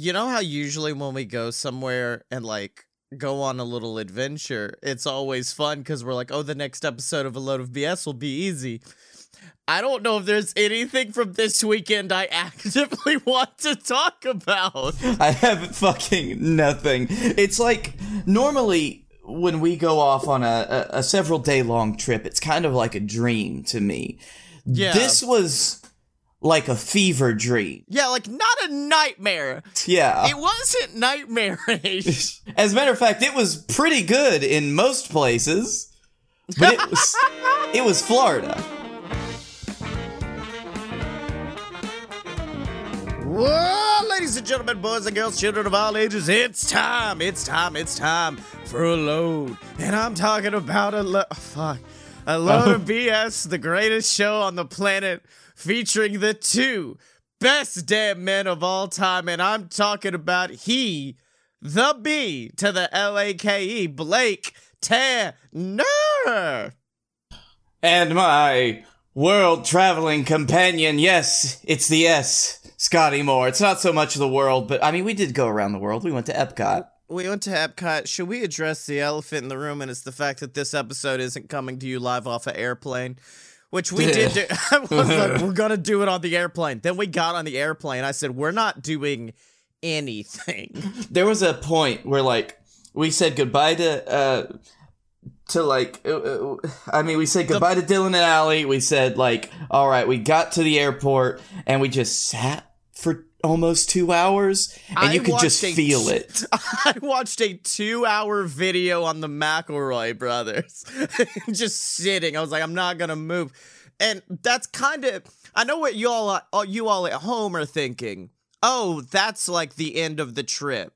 You know how usually when we go somewhere and like go on a little adventure, it's always fun because we're like, oh, the next episode of A Load of BS will be easy. I don't know if there's anything from this weekend I actively want to talk about. I have fucking nothing. It's like, normally when we go off on a several day long trip, it's kind of like a dream to me. Yeah. This was like a fever dream. Yeah, like not a nightmare. Yeah. It wasn't nightmarish. As a matter of fact, it was pretty good in most places, but it was, it was Florida. Well, ladies and gentlemen, boys and girls, children of all ages, it's time for a load. And I'm talking about a load of BS, the greatest show on the planet, featuring the two best damn men of all time. And I'm talking about he, the B to the L-A-K-E, Blake Tanner. And my world-traveling companion, yes, it's the S, Scotty Moore. It's not so much the world, but I mean, we did go around the world. We went to Epcot. Should we address the elephant in the room? And it's the fact that this episode isn't coming to you live off an airplane, which we did do. I was like, we're going to do it on the airplane. Then we got on the airplane. I said, we're not doing anything. There was a point where, like, we said goodbye to Dylan and Allie. We said, like, all right, we got to the airport and we just sat for almost 2 hours, and you could just feel it. I watched a 2-hour video on the McElroy brothers, just sitting. I was like, I'm not gonna move, and that's kind of. I know what you all at home are thinking. Oh, that's like the end of the trip,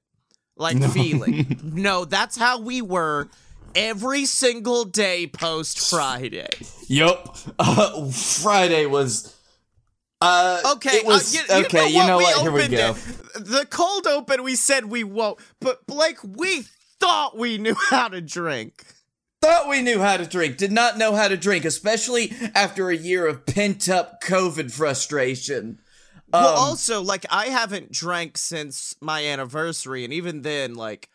like feeling. No, that's how we were. Every single day post Friday. Yup. Friday was. Okay. It was, okay. You know what? Here we go. The cold open. We said we won't. But Blake, we thought we knew how to drink. Did not know how to drink, especially after a year of pent up COVID frustration. Well, also, like, I haven't drank since my anniversary, and even then, like.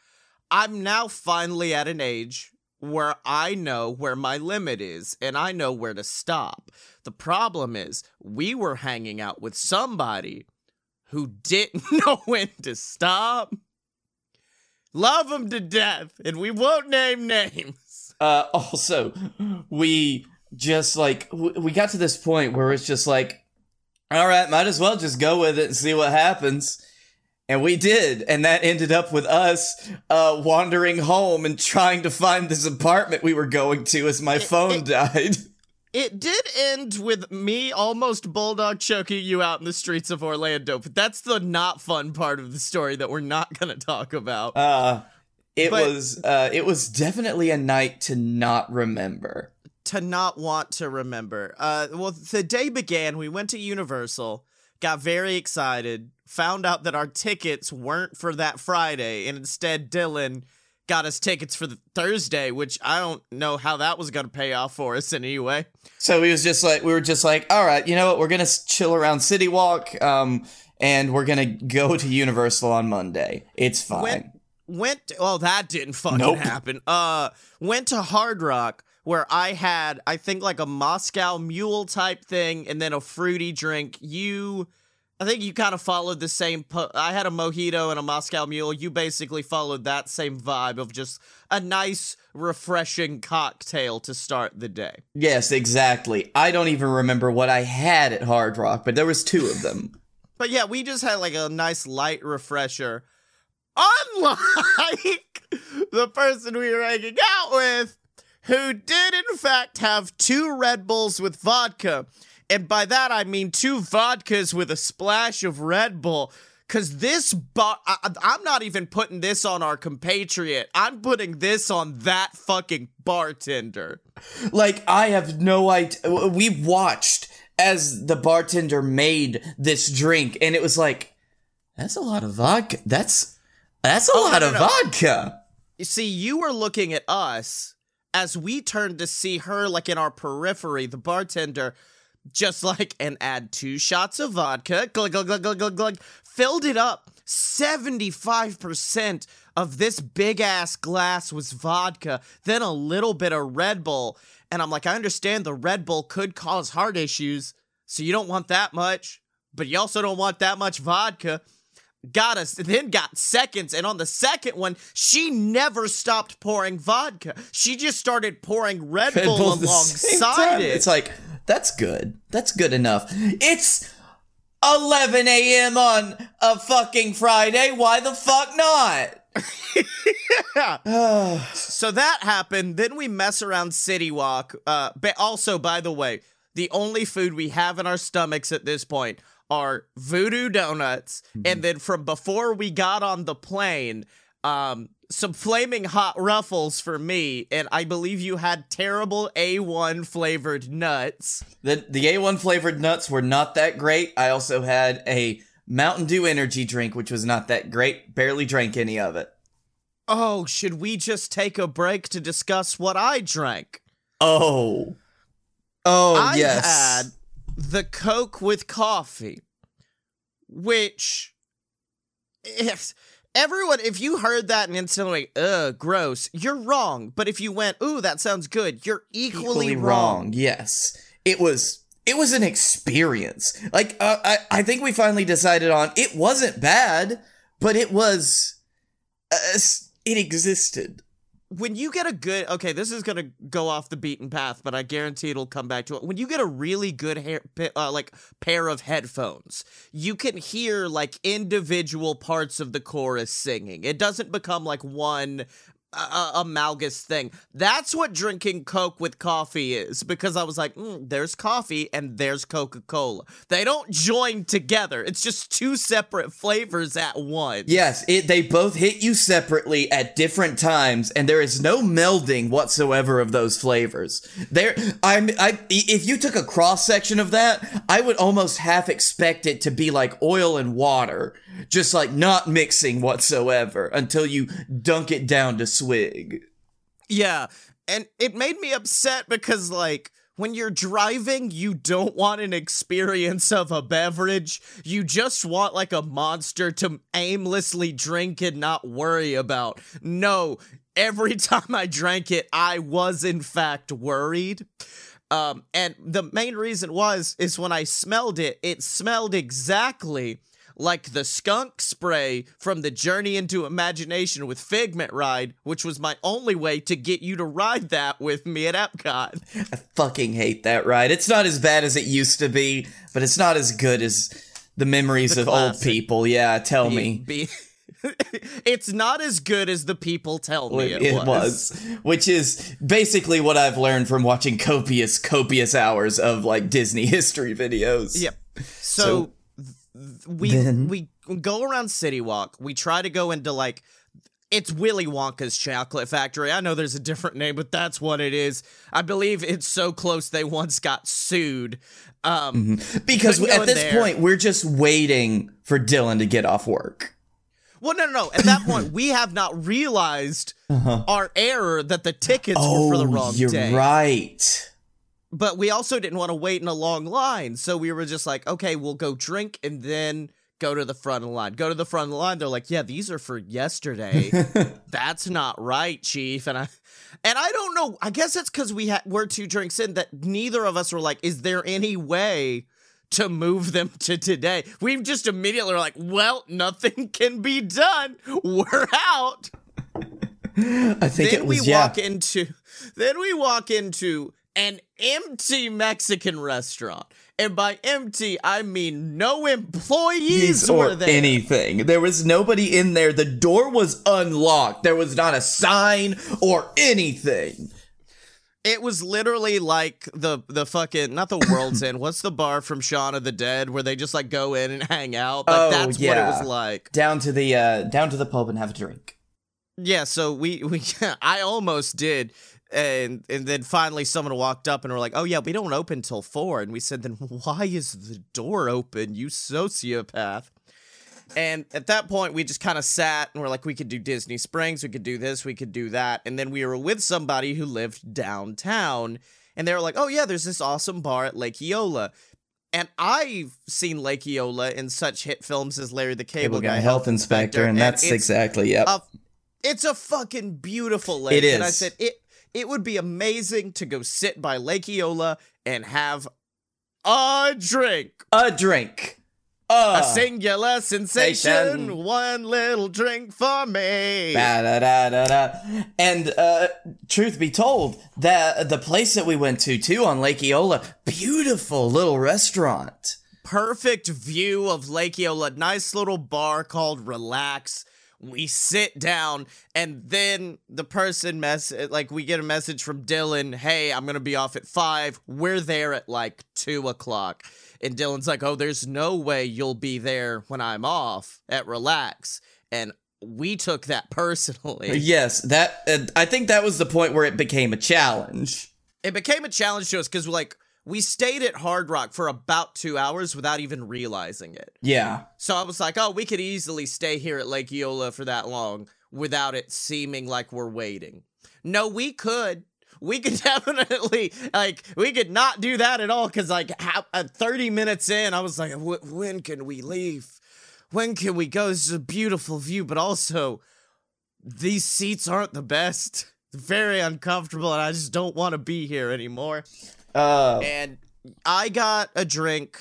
I'm now finally at an age where I know where my limit is and I know where to stop. The problem is we were hanging out with somebody who didn't know when to stop. Love them to death, and we won't name names. Also, we just like, we got to this point where it's just like, all right, might as well just go with it and see what happens. And we did, and that ended up with us wandering home and trying to find this apartment we were going to as my phone died. It did end with me almost bulldog choking you out in the streets of Orlando, but that's the not fun part of the story that we're not going to talk about. It was definitely a night to not remember. To not want to remember. Well, the day began, we went to Universal, got very excited. Found out that our tickets weren't for that Friday, and instead Dylan got us tickets for the Thursday, which I don't know how that was going to pay off for us in any way. So we were just like, all right, you know what? We're going to chill around City Walk, and we're going to go to Universal on Monday. It's fine. That didn't fucking happen. Went to Hard Rock, where I had, I think, like a Moscow mule type thing, and then a fruity drink. I think you kind of followed the same. I had a mojito and a Moscow mule. You basically followed that same vibe of just a nice, refreshing cocktail to start the day. Yes, exactly. I don't even remember what I had at Hard Rock, but there was two of them. But yeah, we just had like a nice light refresher. Unlike the person we were hanging out with, who did in fact have 2 Red Bulls with vodka. And by that, I mean 2 vodkas with a splash of Red Bull. Because this, I'm not even putting this on our compatriot. I'm putting this on that fucking bartender. Like, I have no idea. We watched as the bartender made this drink. And it was like, that's a lot of vodka. That's a lot of vodka. You see, you were looking at us as we turned to see her, like in our periphery, the bartender. Just like, and add 2 shots of vodka, glug, glug, glug, glug, glug, glug, filled it up, 75% of this big-ass glass was vodka, then a little bit of Red Bull. And I'm like, I understand the Red Bull could cause heart issues, so you don't want that much, but you also don't want that much vodka. Got us, then got seconds, and on the second one, she never stopped pouring vodka. She just started pouring Red Bull alongside it. It's like, that's good. That's good enough. It's 11 a.m. on a fucking Friday. Why the fuck not? Yeah. So that happened. Then we mess around City Walk. But also, by the way, the only food we have in our stomachs at this point are voodoo donuts, and then from before we got on the plane, some flaming hot ruffles for me, and I believe you had terrible A1 flavored nuts. The A1 flavored nuts were not that great. I also had a Mountain Dew energy drink, which was not that great. Barely drank any of it. Oh, should we just take a break to discuss what I drank? Yes. I had the Coke with coffee, which, if you heard that and instantly, ugh, gross, you're wrong. But if you went, ooh, that sounds good, you're equally wrong. Yes, it was an experience. Like, I think we finally decided on, it wasn't bad, but it existed. When you get a good, okay, this is going to go off the beaten path, but I guarantee it'll come back to it. When you get a really good pair of headphones, you can hear like individual parts of the chorus singing. It doesn't become like one amalgamous thing. That's what drinking Coke with coffee is, because I was like, there's coffee and there's Coca-Cola. They don't join together. It's just two separate flavors at once. Yes, they both hit you separately at different times, and there is no melding whatsoever of those flavors. If you took a cross section of that, I would almost half expect it to be like oil and water, just like not mixing whatsoever until you dunk it down to swig. Yeah, and it made me upset because, like, when you're driving, you don't want an experience of a beverage. You just want, like, a monster to aimlessly drink and not worry about. No, every time I drank it, I was, in fact, worried. And the main reason is when I smelled it, it smelled exactly like the skunk spray from the Journey into Imagination with Figment ride, which was my only way to get you to ride that with me at Epcot. I fucking hate that ride. It's not as bad as it used to be, but it's not as good as the memories of old people. Yeah, tell me. It's not as good as the people tell me it was. Which is basically what I've learned from watching copious hours of, like, Disney history videos. Yep. So We go around City Walk. We try to go into, like, it's Willy Wonka's Chocolate Factory. I know there's a different name, but that's what it is. I believe it's so close they once got sued. Because at this point, we're just waiting for Dylan to get off work. Well, no. At that point, we have not realized our error that the tickets were for the wrong day. You're right. But we also didn't want to wait in a long line, so we were just like, okay, we'll go drink and then go to the front of the line. Go to the front of the line, they're like, yeah, these are for yesterday. That's not right, Chief. And I don't know, I guess it's because we're two drinks in that neither of us were like, is there any way to move them to today? We just immediately were like, well, nothing can be done. We're out. I think then it was, Then we walk into an empty Mexican restaurant. And by empty, I mean no employees were there. Or anything. There was nobody in there. The door was unlocked. There was not a sign or anything. It was literally like the fucking, not the World's End. What's the bar from Shaun of the Dead where they just, like, go in and hang out? Like, that's what it was like. Down to the pub and have a drink. Yeah, so I almost did. And then finally someone walked up and were like, oh, yeah, we don't open till 4. And we said, then why is the door open, you sociopath? And at that point, we just kind of sat and we're like, we could do Disney Springs. We could do this. We could do that. And then we were with somebody who lived downtown. And they were like, oh, yeah, there's this awesome bar at Lake Eola. And I've seen Lake Eola in such hit films as Larry the Cable Guy, Health Inspector, and that's exactly, yep. It's a fucking beautiful lake. It is. And I said, it would be amazing to go sit by Lake Eola and have a drink. A singular sensation, one little drink for me. And truth be told, the place that we went to, too, on Lake Eola, beautiful little restaurant. Perfect view of Lake Eola. Nice little bar called Relax. We sit down, and then the person we get a message from Dylan, hey, I'm going to be off at 5. We're there at 2 o'clock. And Dylan's like, oh, there's no way you'll be there when I'm off at Relax. And we took that personally. Yes, I think that was the point where it became a challenge. It became a challenge to us because, we stayed at Hard Rock for about 2 hours without even realizing it. Yeah. So I was like, oh, we could easily stay here at Lake Eola for that long without it seeming like we're waiting. No, we could. We could definitely, we could not do that at all, because, 30 minutes in, I was like, when can we leave? When can we go? This is a beautiful view, but also, these seats aren't the best. They're very uncomfortable, and I just don't want to be here anymore. And I got a drink,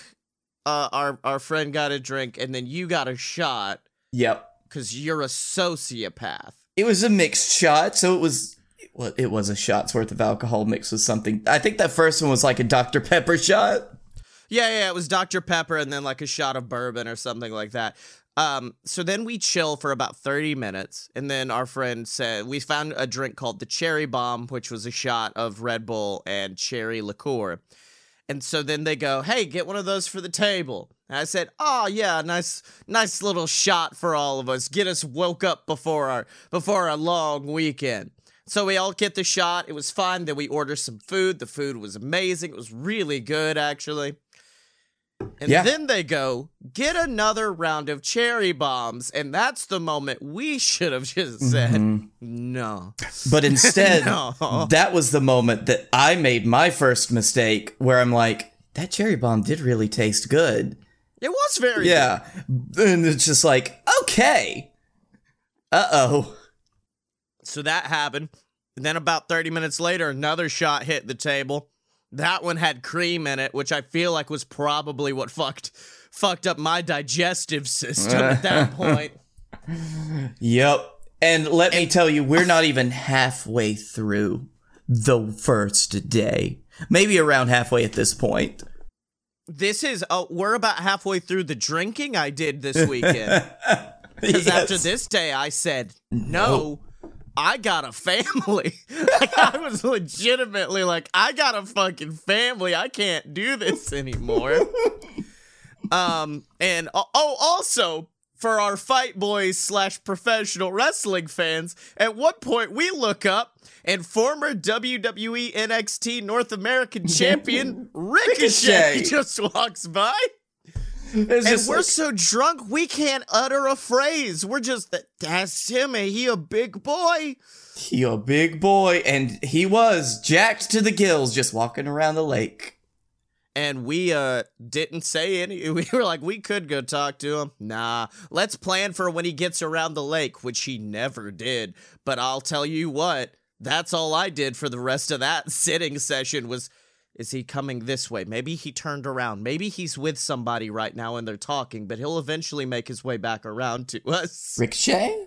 our friend got a drink, and then you got a shot. Yep. Because you're a sociopath. It was a mixed shot, so it was... Well, it was a shot's worth of alcohol mixed with something. I think that first one was a Dr. Pepper shot. Yeah, it was Dr. Pepper and then a shot of bourbon or something like that. So then we chill for about 30 minutes. And then our friend said, we found a drink called the Cherry Bomb, which was a shot of Red Bull and cherry liqueur. And so then they go, hey, get one of those for the table. And I said, oh, yeah, nice little shot for all of us. Get us woke up before our long weekend. So we all get the shot. It was fun. Then we ordered some food. The food was amazing. It was really good, actually. And then they go, get another round of cherry bombs. And that's the moment we should have just said, no. But instead, that was the moment that I made my first mistake where I'm like, that cherry bomb did really taste good. It was very good. And it's just okay. Uh-oh. So that happened. And then about 30 minutes later, another shot hit the table. That one had cream in it, which I feel was probably what fucked up my digestive system at that point. Yep. And let me tell you, we're not even halfway through the first day. Maybe around halfway at this point. This is, we're about halfway through the drinking I did this weekend. Because after this day, I said, no. I got a family. I was legitimately I got a fucking family. I can't do this anymore. And also for our Fight Boys / professional wrestling fans, at one point we look up and former WWE NXT North American champion Ricochet just walks by. And we're so drunk, we can't utter a phrase. We're just, that's him, and he a big boy. He a big boy, and he was jacked to the gills just walking around the lake. And we didn't say any. We were we could go talk to him. Nah, let's plan for when he gets around the lake, which he never did. But I'll tell you what, that's all I did for the rest of that sitting session was... Is he coming this way? Maybe he turned around. Maybe he's with somebody right now and they're talking, but he'll eventually make his way back around to us. Ricochet?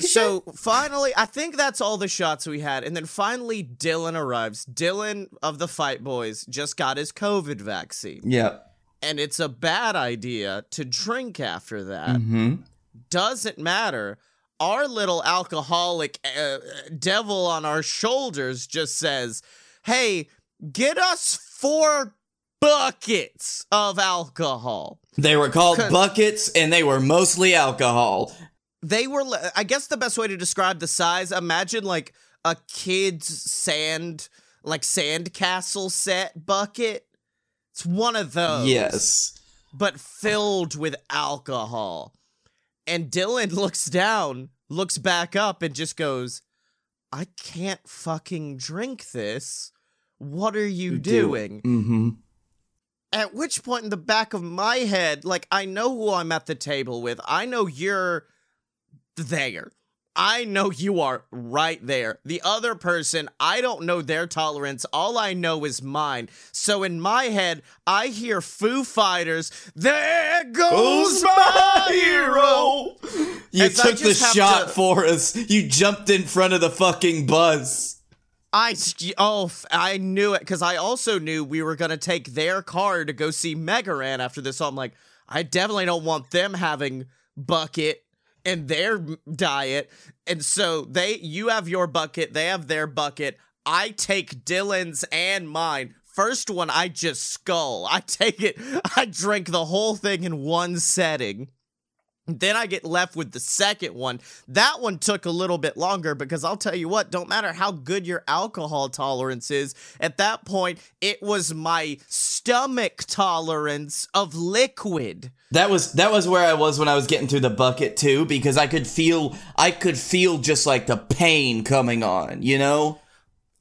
So finally, I think that's all the shots we had. And then finally, Dylan arrives. Dylan of the Fight Boys just got his COVID vaccine. Yeah. And it's a bad idea to drink after that. Mm-hmm. Doesn't matter. Our little alcoholic devil on our shoulders just says, hey, get us 4 buckets of alcohol. They were called buckets, and they were mostly alcohol. They were, I guess the best way to describe the size, imagine a kid's sandcastle set bucket. It's one of those. Yes. But filled with alcohol. And Dylan looks down, looks back up, and just goes, I can't fucking drink this. What are you doing? Mm-hmm. At which point in the back of my head, like, I know who I'm at the table with. I know you're there. I know you are right there. The other person, I don't know their tolerance. All I know is mine. So in my head, I hear Foo Fighters, "There goes my hero." You took the shot for us. You jumped in front of the fucking bus. I knew it, because I also knew we were going to take their car to go see Megaran after this. So I'm like, I definitely don't want them having bucket and their diet. And so you have your bucket, they have their bucket. I take Dylan's and mine. First one, I just skull. I take it. I drink the whole thing in one setting. Then I get left with the second one. That one took a little bit longer because I'll tell you what, don't matter how good your alcohol tolerance is, at that point, it was my stomach tolerance of liquid. That was where I was when I was getting through the bucket too, because I could feel just like the pain coming on, you know?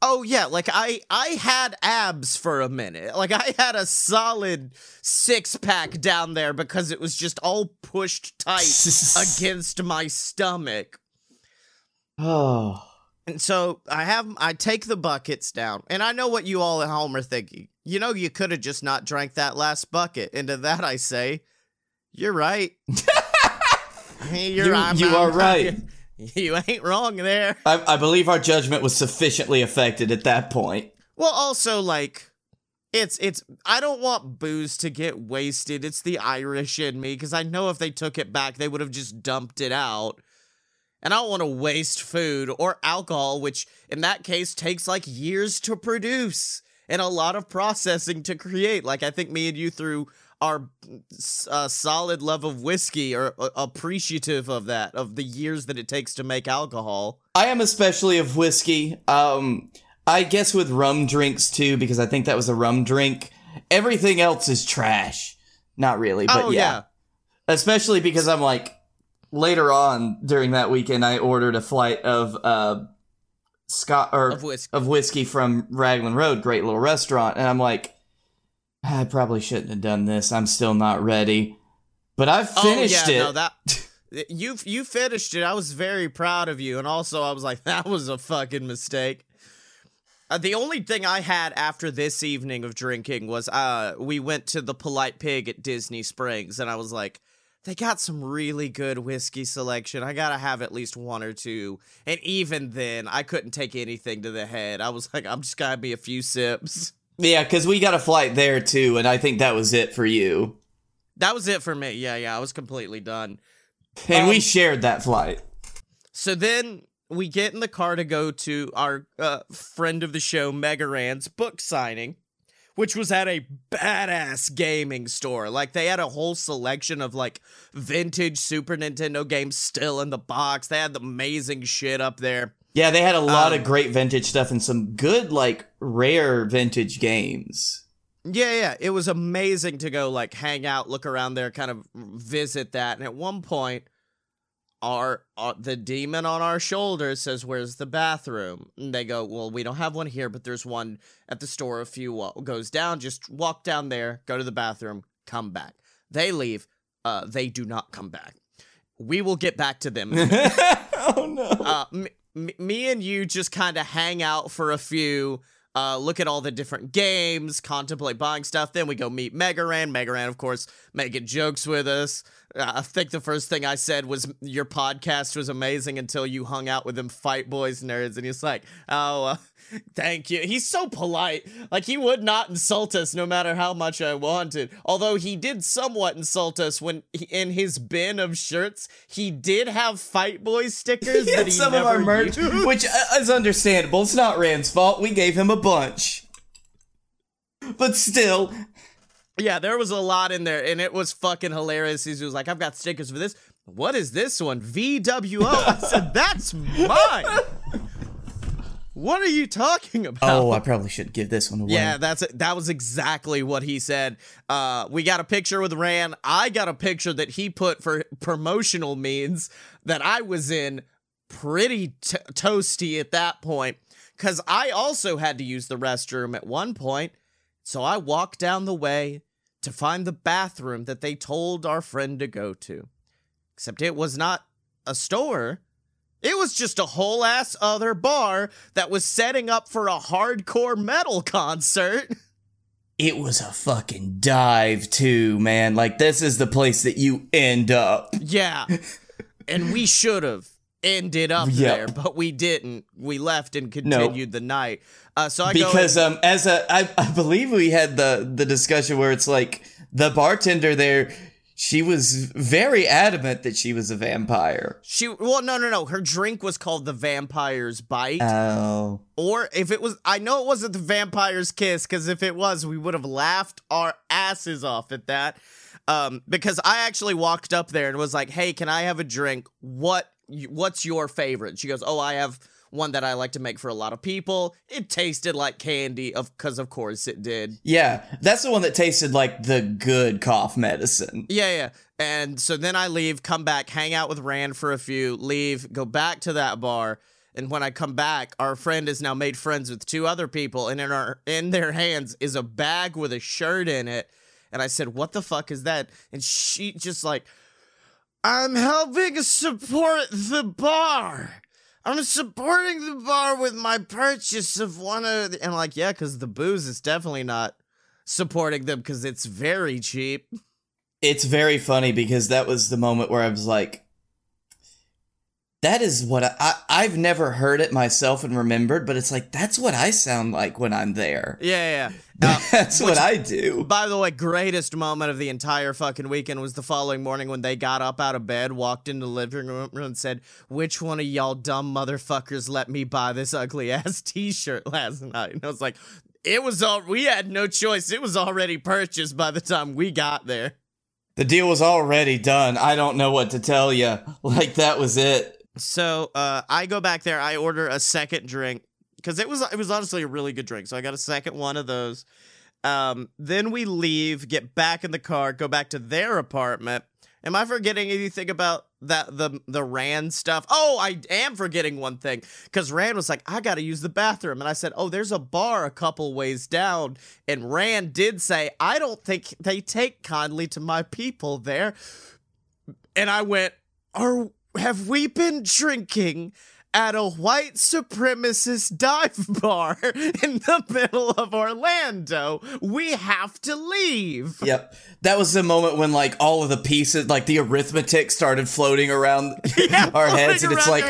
Oh, yeah, like, I had abs for a minute. Like, I had a solid six-pack down there because it was just all pushed tight against my stomach. Oh. And so, I take the buckets down, and I know what you all at home are thinking. You know, you could have just not drank that last bucket. And to that, I say, you're right. You are right. You ain't wrong there. I believe our judgment was sufficiently affected at that point. Well, also, like, it's. I don't want booze to get wasted. It's the Irish in me, because I know if they took it back, they would have just dumped it out. And I don't want to waste food or alcohol, which, in that case, takes, like, years to produce and a lot of processing to create. Like, I think me and you, through our solid love of whiskey, are appreciative of that, of the years that it takes to make alcohol. I am especially of whiskey. I guess with rum drinks too, because I think that was a rum drink. Everything else is trash. Not really, but yeah. Especially because I'm like, later on during that weekend, I ordered a flight of whiskey from Raglan Road, great little restaurant, and I'm like, I probably shouldn't have done this. I'm still not ready. But I've finished it. No, you finished it. I was very proud of you. And also, I was like, that was a fucking mistake. The only thing I had after this evening of drinking was we went to the Polite Pig at Disney Springs. And I was like, they got some really good whiskey selection. I gotta have at least one or two. And even then, I couldn't take anything to the head. I was like, I'm just gonna be a few sips. Yeah, because we got a flight there, too, and I think that was it for you. That was it for me. Yeah, I was completely done. And we shared that flight. So then we get in the car to go to our friend of the show, Megaran's book signing, which was at a badass gaming store. Like, they had a whole selection of, like, vintage Super Nintendo games still in the box. They had the amazing shit up there. Yeah, they had a lot of great vintage stuff and some good, like, rare vintage games. Yeah. It was amazing to go, like, hang out, look around there, kind of visit that. And at one point, the demon on our shoulder says, "Where's the bathroom?" And they go, "Well, we don't have one here, but there's one at the store a few goes down. Just walk down there, go to the bathroom, come back." They leave. They do not come back. We will get back to them. Oh, no. Me and you just kind of hang out for a few, look at all the different games, contemplate buying stuff. Then we go meet Megaran. Megaran, of course, making jokes with us. I think the first thing I said was, your podcast was amazing until you hung out with them Fight Boys nerds. And he's like, thank you. He's so polite. Like, he would not insult us no matter how much I wanted. Although he did somewhat insult us when in his bin of shirts, he did have Fight Boys stickers. He had that some of our merch, which is understandable. It's not Rand's fault. We gave him a bunch. But still. Yeah, there was a lot in there, and it was fucking hilarious. He was like, "I've got stickers for this. What is this one? VWO. I said, "That's mine." "What are you talking about?" "Oh, I probably should give this one away." Yeah, that was exactly what he said. We got a picture with Ran. I got a picture that he put for promotional means that I was in pretty toasty at that point, because I also had to use the restroom at one point. So I walked down the way to find the bathroom that they told our friend to go to. Except it was not a store. It was just a whole ass other bar that was setting up for a hardcore metal concert. It was a fucking dive too, man. Like, this is the place that you end up. Yeah. And we should have ended up there, but we didn't. We left and continued the night. I believe we had the discussion where it's like the bartender there, she was very adamant that she was a vampire. No. Her drink was called the Vampire's Bite. Oh. Or if it was, I know it wasn't the Vampire's Kiss, because if it was, we would have laughed our asses off at that. Because I actually walked up there and was like, hey, can I have a drink? What's your favorite? She goes, oh, I have one that I like to make for a lot of people. It tasted like candy, because of course it did. Yeah, that's the one that tasted like the good cough medicine. Yeah. And so then I leave, come back, hang out with Rand for a few, leave, go back to that bar. And when I come back, our friend is now made friends with two other people, and in their hands is a bag with a shirt in it. And I said, what the fuck is that? And she just like, I'm helping support the bar. I'm supporting the bar with my purchase of one of the... And like, yeah, because the booze is definitely not supporting them because it's very cheap. It's very funny because that was the moment where I was like, that is what I've never heard it myself and remembered, but it's like, that's what I sound like when I'm there. Yeah. That's what I do. By the way, greatest moment of the entire fucking weekend was the following morning when they got up out of bed, walked into the living room and said, which one of y'all dumb motherfuckers let me buy this ugly ass t-shirt last night? And I was like, we had no choice. It was already purchased by the time we got there. The deal was already done. I don't know what to tell you. Like, that was it. So I go back there, I order a second drink, because it was honestly a really good drink, so I got a second one of those. Then we leave, get back in the car, go back to their apartment. Am I forgetting anything about that the Rand stuff? Oh, I am forgetting one thing, because Rand was like, I gotta use the bathroom, and I said, oh, there's a bar a couple ways down, and Rand did say, I don't think they take kindly to my people there, and I went, have we been drinking at a white supremacist dive bar in the middle of Orlando? We have to leave. Yep. That was the moment when, like, all of the pieces, like, the arithmetic started floating around our heads. And it's like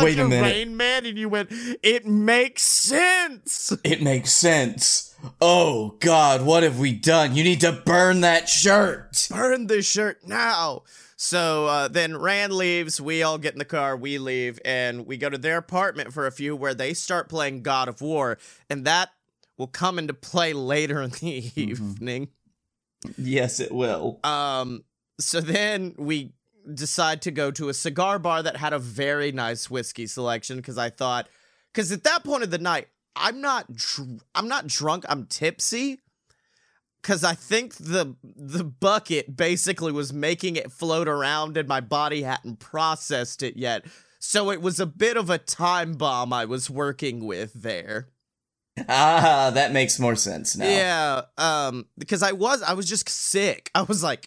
wait a minute. Rain Man, and you went, it makes sense. It makes sense. Oh, God, what have we done? You need to burn that shirt. Burn the shirt now. So then Rand leaves, we all get in the car, we leave, and we go to their apartment for a few where they start playing God of War, and that will come into play later in the evening. Yes, it will. So then we decide to go to a cigar bar that had a very nice whiskey selection, because at that point of the night, I'm not drunk, I'm tipsy. Because I think the bucket basically was making it float around and my body hadn't processed it yet. So it was a bit of a time bomb I was working with there. Ah, that makes more sense now. Yeah, because I was just sick. I was like,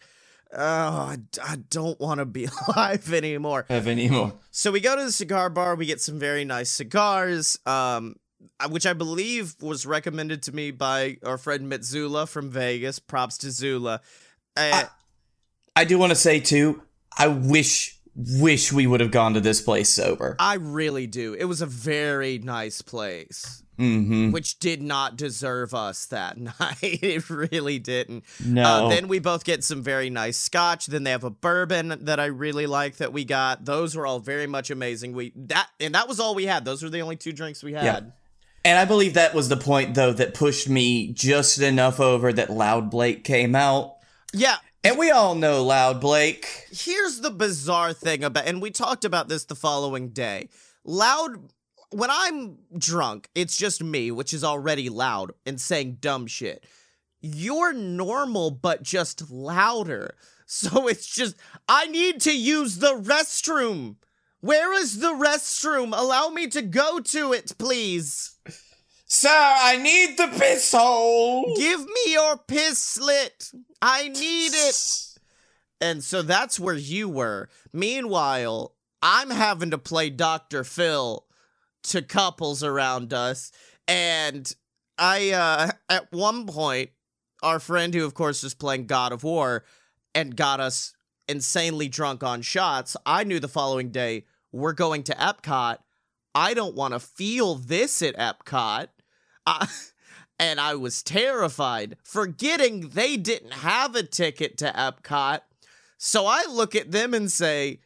oh, I don't want to be alive anymore. So we go to the cigar bar, we get some very nice cigars, which I believe was recommended to me by our friend Mitzula from Vegas. Props to Zula. I do want to say, too, I wish we would have gone to this place sober. I really do. It was a very nice place, which did not deserve us that night. It really didn't. No. Then we both get some very nice scotch. Then they have a bourbon that I really like that we got. Those were all very much amazing. That was all we had. Those were the only two drinks we had. Yeah. And I believe that was the point, though, that pushed me just enough over that Loud Blake came out. Yeah. And we all know Loud Blake. Here's the bizarre thing about, and we talked about this the following day. When I'm drunk, it's just me, which is already loud and saying dumb shit. You're normal, but just louder. So it's just, I need to use the restroom. Where is the restroom? Allow me to go to it, please. Sir, I need the piss hole. Give me your piss slit. I need it. And so that's where you were. Meanwhile, I'm having to play Dr. Phil to couples around us. And I, at one point, our friend who, of course, was playing God of War and got us insanely drunk on shots, I knew the following day, we're going to Epcot. I don't want to feel this at Epcot. And I was terrified, forgetting they didn't have a ticket to Epcot. So I look at them and say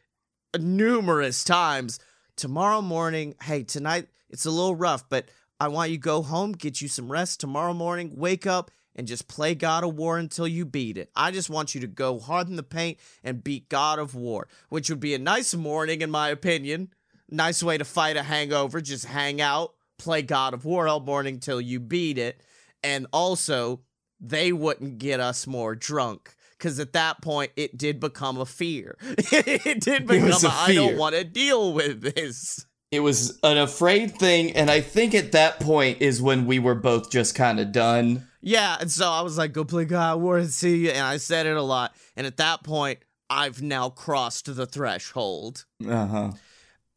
numerous times, tomorrow morning, hey, tonight it's a little rough, but I want you to go home, get you some rest tomorrow morning, wake up, and just play God of War until you beat it. I just want you to go hard in the paint and beat God of War, which would be a nice morning, in my opinion. Nice way to fight a hangover, just hang out, play God of War all morning till you beat it. And also, they wouldn't get us more drunk. Because at that point, it did become a fear. It did become a I don't want to deal with this. It was an afraid thing. And I think at that point is when we were both just kind of done. Yeah. And so I was like, go play God of War and see you. And I said it a lot. And at that point, I've now crossed the threshold. Uh-huh.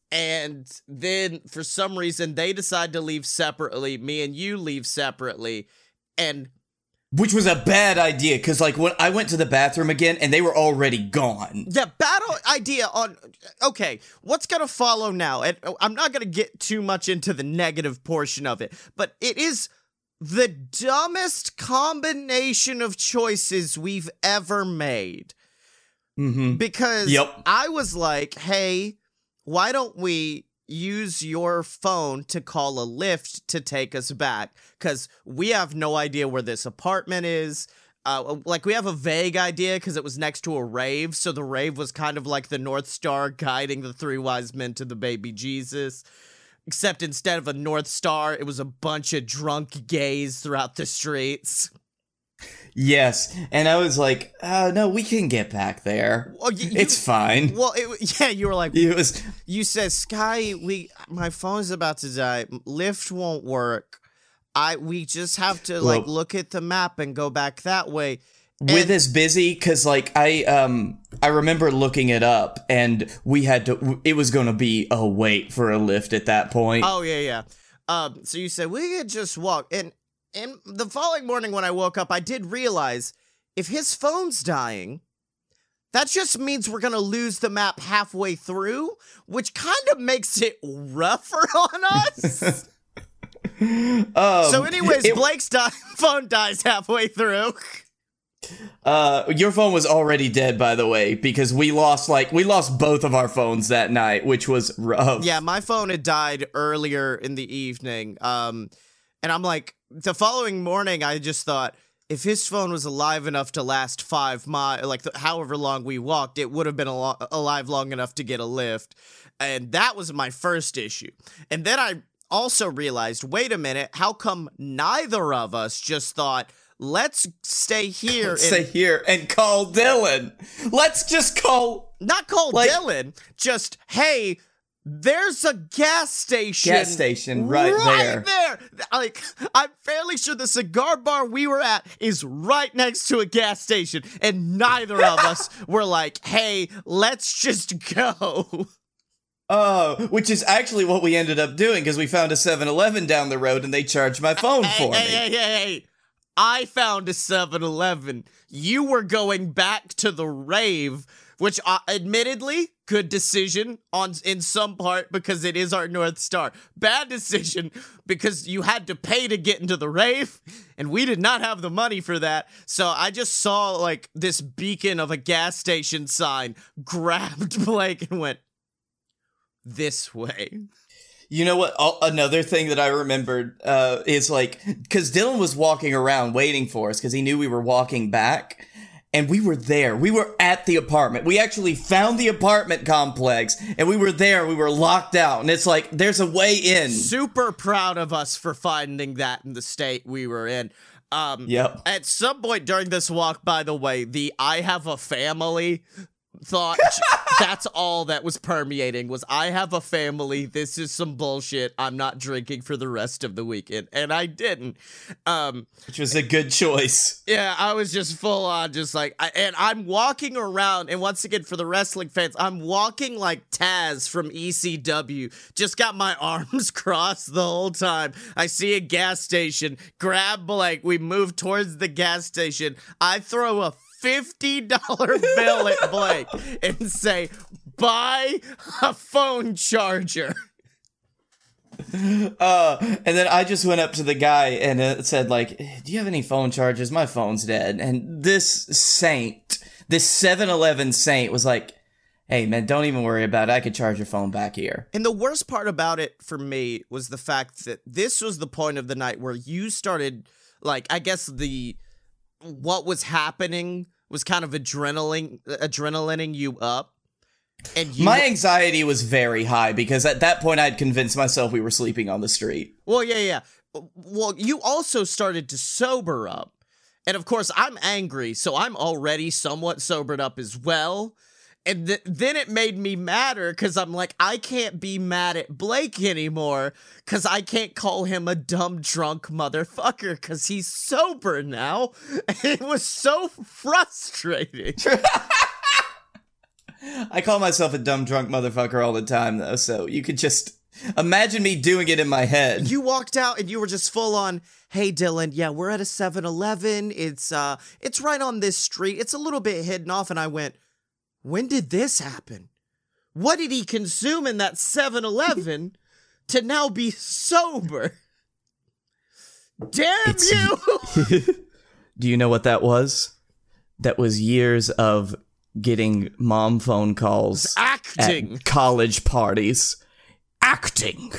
And then for some reason, they decide to leave separately. Me and you leave separately. And... which was a bad idea, because, like, when I went to the bathroom again, and they were already gone. Yeah, bad idea on... okay, what's going to follow now? And I'm not going to get too much into the negative portion of it, but it is the dumbest combination of choices we've ever made. Mm-hmm. Because I was like, hey, why don't we use your phone to call a Lyft to take us back, because we have no idea where this apartment is. Like, we have a vague idea because it was next to a rave, so the rave was kind of like the North Star guiding the three wise men to the baby Jesus, except instead of a North Star, it was a bunch of drunk gays throughout the streets. Yes, and I was like, oh, no, we can get back there. Well, it's fine. Well, you were like, it was. You said, Sky, my phone's about to die. Lyft won't work. We just have to look at the map and go back that way. We're this busy because I remember looking it up, and we had to. It was going to be a wait for a Lyft at that point. Oh yeah. So you said we could just walk and. And the following morning when I woke up, I did realize if his phone's dying, that just means we're going to lose the map halfway through, which kind of makes it rougher on us. So anyways, Blake's phone dies halfway through. Your phone was already dead, by the way, because we lost both of our phones that night, which was rough. Yeah, my phone had died earlier in the evening. And I'm like, the following morning, I just thought, if his phone was alive enough to last 5 miles, like however long we walked, it would have been alive long enough to get a Lyft. And that was my first issue. And then I also realized, wait a minute, how come neither of us just thought, let's stay here. Stay here and call Dylan. Let's just call. Not call Dylan, just, hey, there's a gas station right there. Like, I'm fairly sure the cigar bar we were at is right next to a gas station, and neither of us were like, hey, let's just go. Which is actually what we ended up doing, because we found a 7-Eleven down the road, and they charged my phone for me. Hey. I found a 7-Eleven. You were going back to the rave, which, admittedly, good decision in some part because it is our North Star. Bad decision because you had to pay to get into the rave, and we did not have the money for that. So I just saw, like, this beacon of a gas station sign, grabbed Blake and went, this way. You know what? Another thing that I remembered is, like, because Dylan was walking around waiting for us because he knew we were walking back. And we were there. We were at the apartment. We actually found the apartment complex, and we were there. We were locked out, and it's like, there's a way in. Super proud of us for finding that in the state we were in. At some point during this walk, by the way, the I have a family thought that's all that was permeating was, I have a family, this is some bullshit, I'm not drinking for the rest of the weekend. And I didn't. Which was a good choice. Yeah, I was just full on just like, and I'm walking around, and once again for the wrestling fans, I'm walking like Taz from ECW, just got my arms crossed the whole time. I see a gas station, grab Blake, we move towards the gas station, I throw a $50 bill at Blake and say, buy a phone charger. And then I just went up to the guy and said, like, do you have any phone chargers? My phone's dead. And this 7-Eleven saint was like, hey, man, don't even worry about it. I could charge your phone back here. And the worst part about it for me was the fact that this was the point of the night where you started, like, I guess what was happening was kind of adrenalining you up. And my anxiety was very high because at that point I'd convinced myself we were sleeping on the street. Well, yeah. Well, you also started to sober up. And of course I'm angry, so I'm already somewhat sobered up as well. And then it made me madder because I'm like, I can't be mad at Blake anymore because I can't call him a dumb drunk motherfucker because he's sober now. It was so frustrating. I call myself a dumb drunk motherfucker all the time, though, so you could just imagine me doing it in my head. You walked out and you were just full on, hey, Dylan, yeah, we're at a 7-Eleven. It's right on this street. It's a little bit hidden off. And I went, when did this happen? What did he consume in that 7-Eleven to now be sober? Damn you! Do you know what that was? That was years of getting mom phone calls. Acting. At college parties. Acting.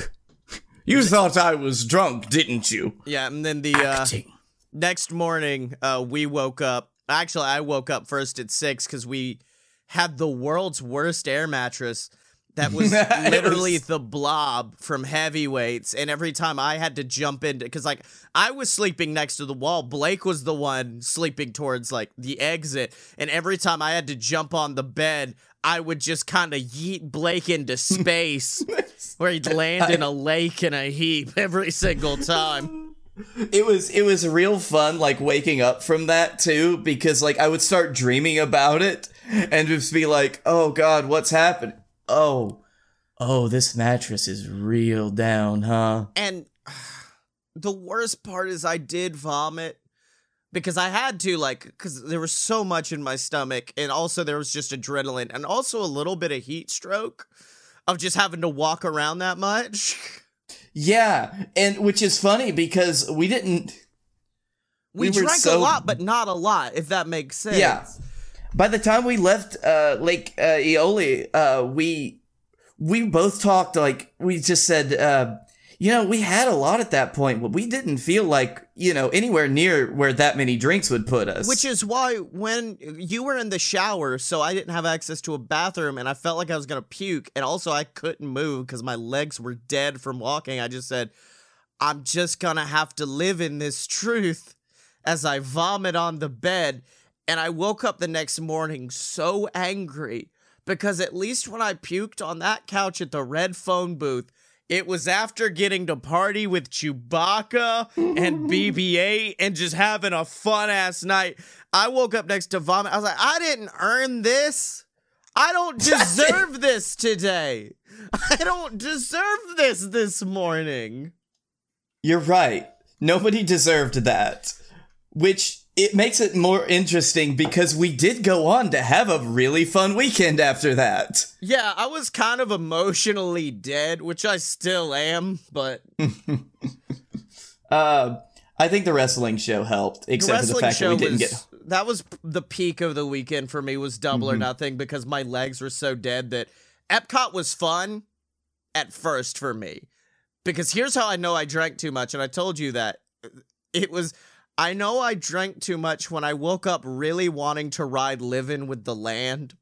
You thought I was drunk, didn't you? Yeah, and then the next morning, we woke up. Actually, I woke up first at 6 because we had the world's worst air mattress that was literally the blob from Heavyweights. And every time I had to jump in, because like I was sleeping next to the wall, Blake was the one sleeping towards like the exit. And every time I had to jump on the bed, I would just kind of yeet Blake into space where he'd land in a lake in a heap every single time. It was real fun, like, waking up from that, too, because, like, I would start dreaming about it and just be like, oh, God, what's happened? Oh, this mattress is real down, huh? And the worst part is I did vomit because I had to, like, because there was so much in my stomach, and also there was just adrenaline and also a little bit of heat stroke of just having to walk around that much. Yeah, and which is funny because we didn't... We drank a lot, but not a lot, if that makes sense. Yeah. By the time we left Lake Eola, we both talked, like, we just said, we had a lot at that point, but we didn't feel like, anywhere near where that many drinks would put us. Which is why when you were in the shower, so I didn't have access to a bathroom, and I felt like I was going to puke, and also I couldn't move because my legs were dead from walking. I just said, I'm just going to have to live in this truth as I vomit on the bed. And I woke up the next morning so angry because at least when I puked on that couch at the Red Phone booth, it was after getting to party with Chewbacca and BB-8 and just having a fun-ass night. I woke up next to vomit. I was like, I didn't earn this. I don't deserve this today. I don't deserve this morning. You're right. Nobody deserved that, which it makes it more interesting because we did go on to have a really fun weekend after that. Yeah, I was kind of emotionally dead, which I still am, but... I think the wrestling show helped, except for the fact that we didn't get... That was the peak of the weekend for me, was Double or Nothing, because my legs were so dead that... Epcot was fun at first for me, because here's how I know I drank too much, and I told you that. It was... I know I drank too much when I woke up really wanting to ride Living with the Land,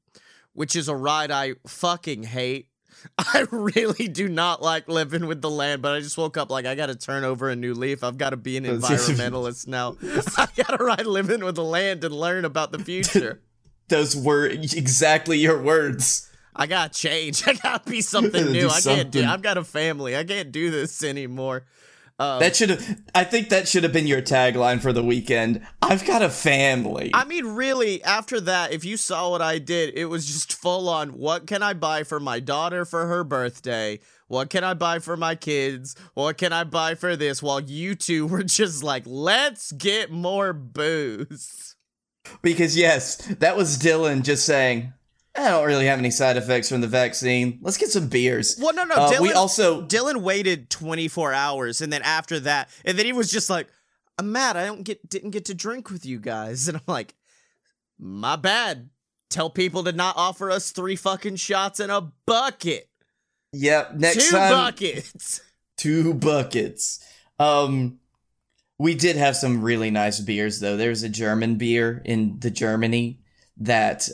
which is a ride I fucking hate. I really do not like Living with the Land, but I just woke up like, I gotta turn over a new leaf. I've gotta be an environmentalist now. I gotta ride Living with the Land and learn about the future. Those were exactly your words. I got to change. I got to be something new. I can't do. I've got a family. I can't do this anymore. I think that should have been your tagline for the weekend. I've got a family. I mean, really, after that, if you saw what I did, it was just full on, what can I buy for my daughter for her birthday? What can I buy for my kids? What can I buy for this? While you two were just like, let's get more booze. Because, yes, that was Dylan just saying, I don't really have any side effects from the vaccine. Let's get some beers. Well, no. Dylan waited 24 hours, and then after that, and then he was just like, I'm mad. I didn't get to drink with you guys. And I'm like, my bad. Tell people to not offer us 3 fucking shots in a bucket. Yep. Next time. 2 buckets. 2 buckets. We did have some really nice beers, though. There's a German beer in Germany that,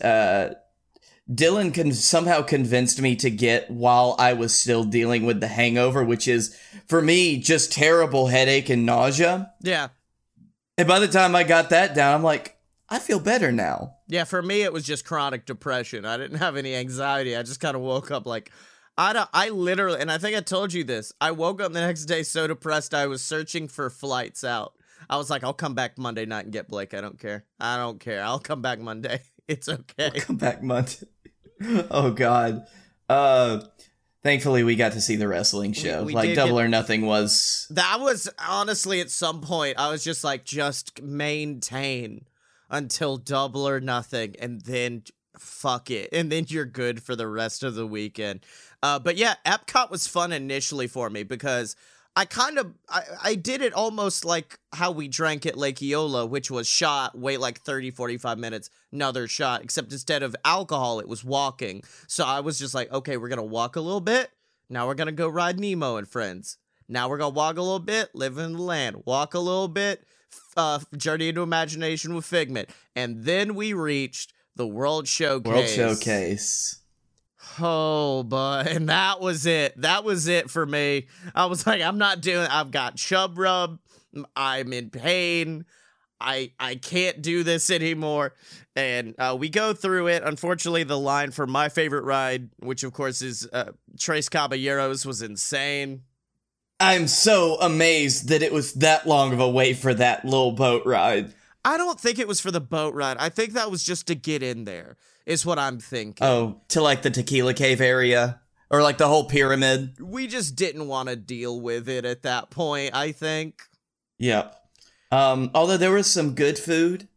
Dylan somehow convinced me to get while I was still dealing with the hangover, which is, for me, just terrible headache and nausea. Yeah. And by the time I got that down, I'm like, I feel better now. Yeah, for me, it was just chronic depression. I didn't have any anxiety. I just kind of woke up like, I literally, and I think I told you this, I woke up the next day so depressed I was searching for flights out. I was like, I'll come back Monday night and get Blake. I don't care. I'll come back Monday. It's okay. I'll come back Monday. Oh, God. Thankfully, we got to see the wrestling show. We like, Double or Nothing was... That was, honestly, at some point, I was just like, just maintain until Double or Nothing, and then fuck it. And then you're good for the rest of the weekend. But yeah, Epcot was fun initially for me, because I did it almost like how we drank at Lake Eola, which was shot, wait like 30, 45 minutes, another shot, except instead of alcohol, it was walking. So I was just like, okay, we're going to walk a little bit. Now we're going to go ride Nemo and Friends. Now we're going to walk a little bit, live in the land, walk a little bit, Journey into Imagination with Figment. And then we reached the World Showcase. Oh, but, and that was it. That was it for me. I was like, I'm not doing, I've got chub rub. I'm in pain. I can't do this anymore. And we go through it. Unfortunately, the line for my favorite ride, which of course is Tres Caballeros, was insane. I'm so amazed that it was that long of a wait for that little boat ride. I don't think it was for the boat ride. I think that was just to get in there, is what I'm thinking. Oh, to like the Tequila Cave area or like the whole pyramid. We just didn't want to deal with it at that point, I think. Yeah. Although there was some good food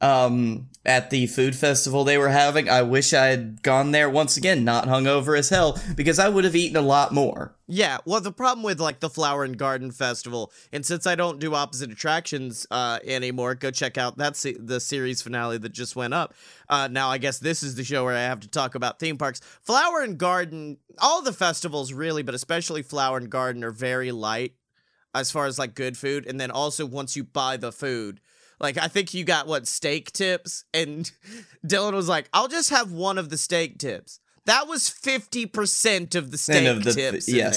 at the food festival they were having. I wish I had gone there once again, not hungover as hell, because I would have eaten a lot more. Yeah. Well, the problem with like the Flower and Garden Festival, and since I don't do opposite attractions anymore, go check out that's the series finale that just went up. Now I guess this is the show where I have to talk about theme parks. Flower and Garden, all the festivals really, but especially Flower and Garden are very light as far as like good food. And then also once you buy the food, like, I think you got, what, steak tips? And Dylan was like, I'll just have one of the steak tips. That was 50% of the steak tips in there.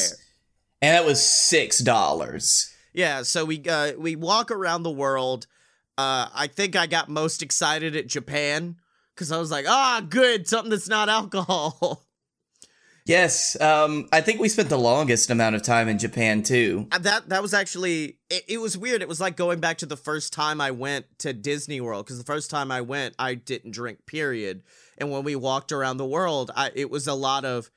And that was $6. Yeah, so we walk around the world. I think I got most excited at Japan, because I was like, good, something that's not alcohol. Yes, I think we spent the longest amount of time in Japan, too. That was actually, it was weird. It was like going back to the first time I went to Disney World, because the first time I went, I didn't drink, period. And when we walked around the world, it was a lot of,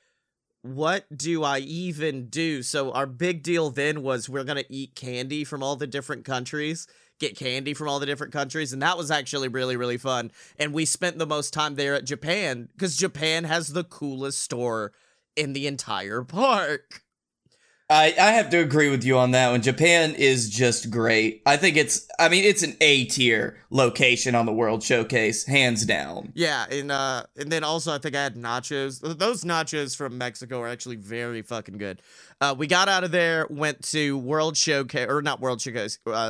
what do I even do? So our big deal then was we're going to eat candy from all the different countries, get candy from all the different countries, and that was actually really, really fun. And we spent the most time there at Japan, because Japan has the coolest store in the entire park. I have to agree with you on that one. Japan is just great. I think it's an A-tier location on the World Showcase, hands down. Yeah, and then also I think I had nachos. Those nachos from Mexico are actually very fucking good. We got out of there, went to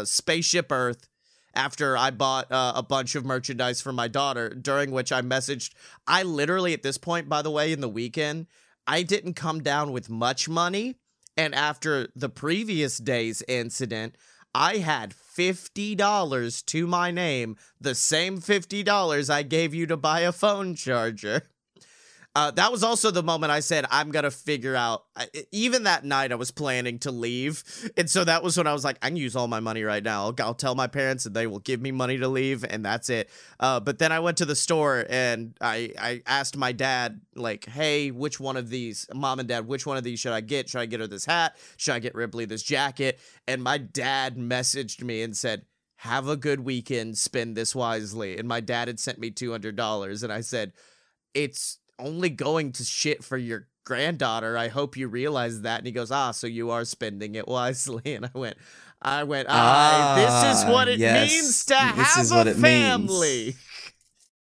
Spaceship Earth, after I bought a bunch of merchandise for my daughter, during which I literally at this point, by the way, in the weekend, I didn't come down with much money, and after the previous day's incident, I had $50 to my name, the same $50 I gave you to buy a phone charger. That was also the moment I said, I'm going to figure out, even that night I was planning to leave. And so that was when I was like, I can use all my money right now. I'll tell my parents and they will give me money to leave. And that's it. But then I went to the store and I asked my dad, like, hey, which one of these, mom and dad, which one of these should I get? Should I get her this hat? Should I get Ripley this jacket? And my dad messaged me and said, have a good weekend. Spend this wisely. And my dad had sent me $200. And I said, it's only going to shit for your granddaughter. I hope you realize that. And he goes, ah, so you are spending it wisely. And I went, this is what it means to have a family.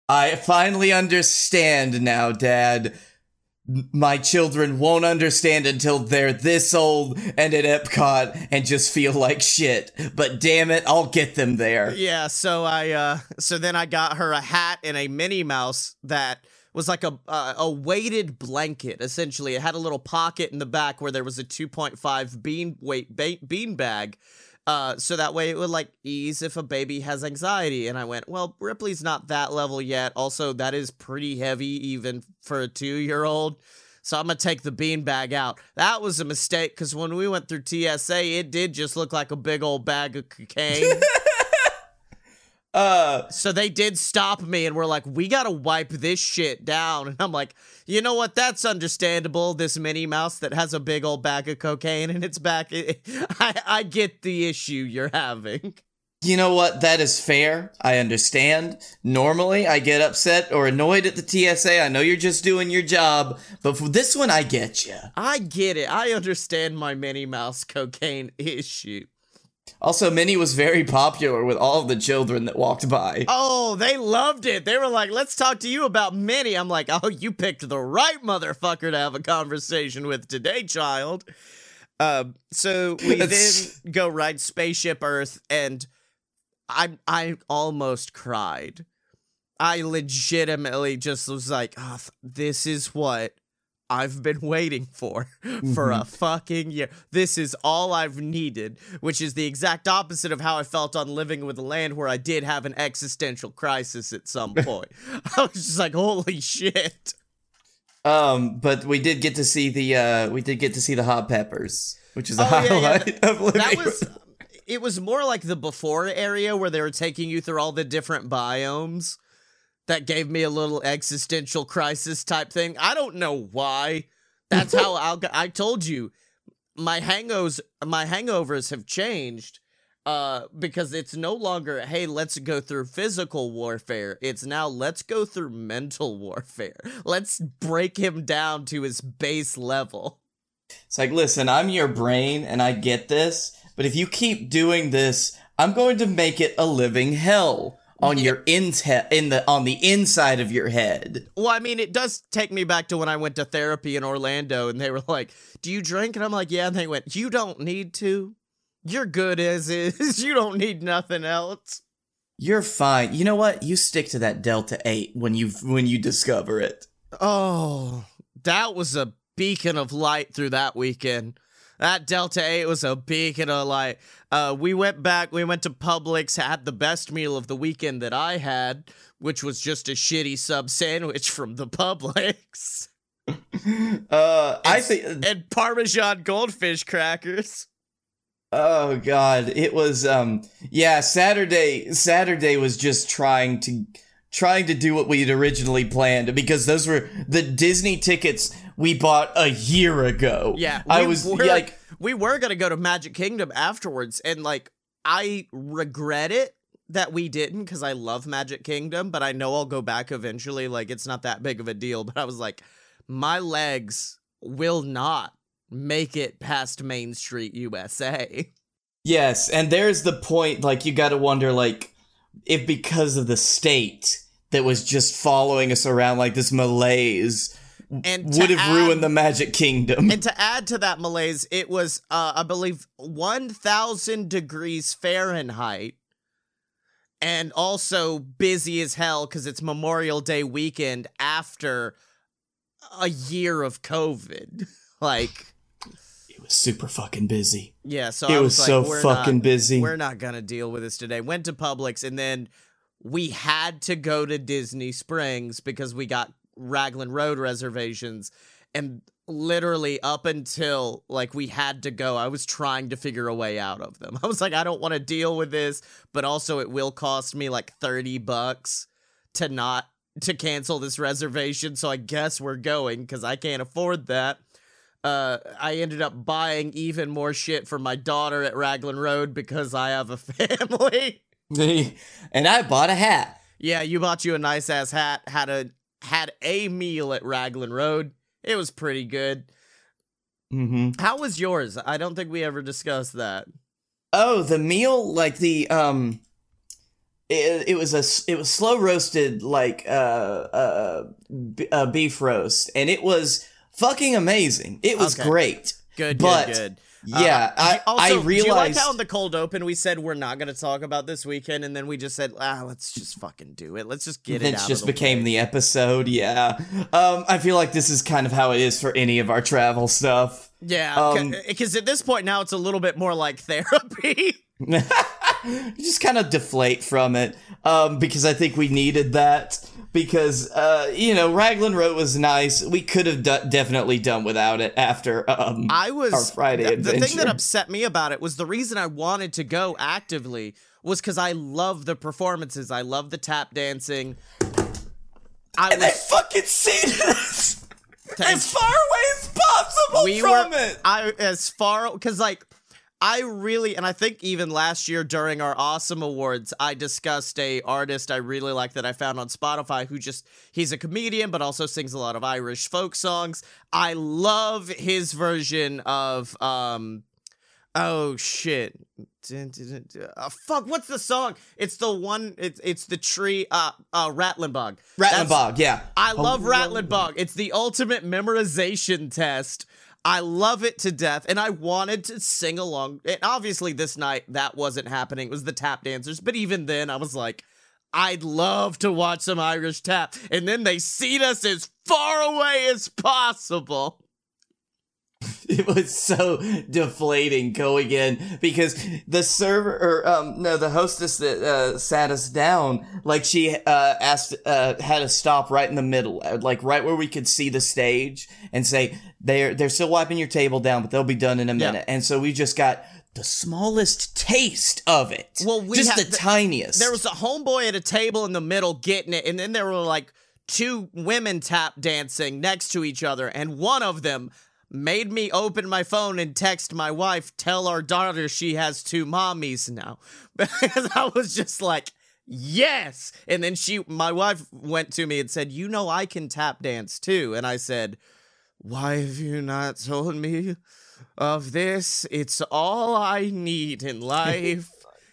I finally understand now, Dad. My children won't understand until they're this old and at Epcot and just feel like shit. But damn it, I'll get them there. Yeah, so then I got her a hat and a Minnie Mouse that was like a weighted blanket, essentially. It had a little pocket in the back where there was a 2.5 bean bag. So that way it would, like, ease if a baby has anxiety. And I went, well, Ripley's not that level yet. Also, that is pretty heavy even for a 2-year-old. So I'm going to take the bean bag out. That was a mistake because when we went through TSA, it did just look like a big old bag of cocaine. So they did stop me and were like, we gotta wipe this shit down. And I'm like, you know what? That's understandable. This Minnie Mouse that has a big old bag of cocaine in its back. I get the issue you're having. You know what? That is fair. I understand. Normally, I get upset or annoyed at the TSA. I know you're just doing your job, but for this one, I get you. I get it. I understand my Minnie Mouse cocaine issue. Also, Minnie was very popular with all the children that walked by. Oh, they loved it. They were like, let's talk to you about Minnie. I'm like, oh, you picked the right motherfucker to have a conversation with today, child. So we then go ride Spaceship Earth, and I almost cried. I legitimately just was like, oh, this is what I've been waiting for a fucking year. This is all I've needed, which is the exact opposite of how I felt on Living with the Land, where I did have an existential crisis at some point. I was just like, holy shit. But we did get to see the Hot Peppers, which is a highlight of Living with the Land. It was more like the before area where they were taking you through all the different biomes. That gave me a little existential crisis type thing. I don't know why. That's how I told you. My hangovers have changed because it's no longer, hey, let's go through physical warfare. It's now, let's go through mental warfare. Let's break him down to his base level. It's like, listen, I'm your brain and I get this, but if you keep doing this, I'm going to make it a living hell. On your on the inside of your head. Well, I mean, it does take me back to when I went to therapy in Orlando, and they were like, "Do you drink?" And I'm like, "Yeah." And they went, "You don't need to. You're good as is. You don't need nothing else. You're fine. You know what? You stick to that Delta 8 when you discover it." Oh, that was a beacon of light through that weekend. That Delta 8 was a beacon of light. We went back, we went to Publix, had the best meal of the weekend that I had, which was just a shitty sub sandwich from the Publix. And Parmesan goldfish crackers. Oh God, it was Saturday was just trying to do what we'd originally planned, because those were the Disney tickets we bought a year ago. Yeah, we were going to go to Magic Kingdom afterwards, and like I regret it that we didn't, because I love Magic Kingdom, but I know I'll go back eventually. Like, it's not that big of a deal, but I was like, my legs will not make it past Main Street, USA. Yes, and there's the point. Like, you got to wonder, like, if because of the state that was just following us around like this malaise would have ruined the Magic Kingdom. And to add to that malaise, it was, I believe, 1,000 degrees Fahrenheit and also busy as hell because it's Memorial Day weekend after a year of COVID. Like, was super fucking busy. Yeah, so it was so fucking busy. We're not gonna deal with this today. Went to Publix, and then we had to go to Disney Springs because we got Raglan Road reservations, and literally up until like we had to go, I was trying to figure a way out of them. I was like, I don't want to deal with this, but also it will cost me like $30 to cancel this reservation. So I guess we're going because I can't afford that. I ended up buying even more shit for my daughter at Raglan Road because I have a family. And I bought a hat. Yeah, you bought you a nice ass hat. Had a meal at Raglan Road. It was pretty good. Mm-hmm. How was yours? I don't think we ever discussed that. Oh, the meal, like the it was slow roasted, like beef roast, and it was fucking amazing. It was great. Good. Yeah, I realized. Do you like how in the cold open we said we're not going to talk about this weekend, and then we just said, let's just fucking do it. Let's just get it out. It just became the episode. Yeah, I feel like this is kind of how it is for any of our travel stuff. Yeah, because at this point now it's a little bit more like therapy. You just kind of deflate from it, because I think we needed that. Because, Raglan Road was nice. We could have definitely done without it after our Friday adventure. The thing that upset me about it was the reason I wanted to go actively was because I love the performances. I love the tap dancing. I fucking see this as far away as possible from it. I think even last year during our Awesome Awards, I discussed a artist I really like that I found on Spotify who he's a comedian, but also sings a lot of Irish folk songs. I love his version of, what's the song? It's the one, it's the tree, Rattlin' Bug. Rattlin' Bug, yeah. I love Rattlin' Bug. It's the ultimate memorization test. I love it to death, and I wanted to sing along. And obviously this night, that wasn't happening. It was the tap dancers, but even then, I was like, I'd love to watch some Irish tap, and then they seat us as far away as possible. It was so deflating going in, because the the hostess that sat us down, like she asked, had us stop right in the middle, like right where we could see the stage, and say, they're still wiping your table down, but they'll be done in a minute. And so we just got the smallest taste of it. Well, the tiniest. There was a homeboy at a table in the middle getting it, and then there were like two women tap dancing next to each other, and one of them made me open my phone and text my wife, tell our daughter she has two mommies now. Because I was just like, yes! And then my wife went to me and said, you know I can tap dance too. And I said, why have you not told me of this? It's all I need in life.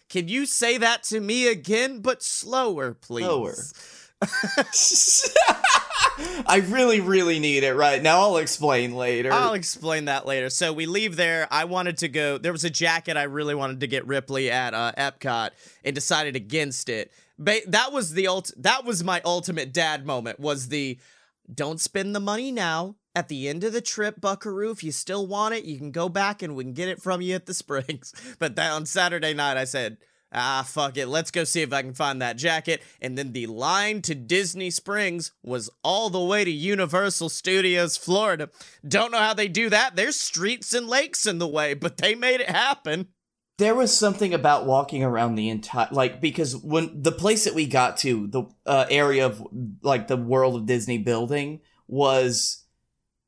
Can you say that to me again, but slower, please? Slower. I really, really need it right now. I'll explain that later. So we leave there. I wanted to go. There was a jacket I really wanted to get Ripley at Epcot and decided against it. That was my ultimate dad moment, was the don't spend the money now. At the end of the trip, Buckaroo, if you still want it, you can go back and we can get it from you at the Springs. But on Saturday night, I said, fuck it. Let's go see if I can find that jacket. And then the line to Disney Springs was all the way to Universal Studios, Florida. Don't know how they do that. There's streets and lakes in the way, but they made it happen. There was something about walking around the entire, because when the place that we got to, the area of, the World of Disney building was,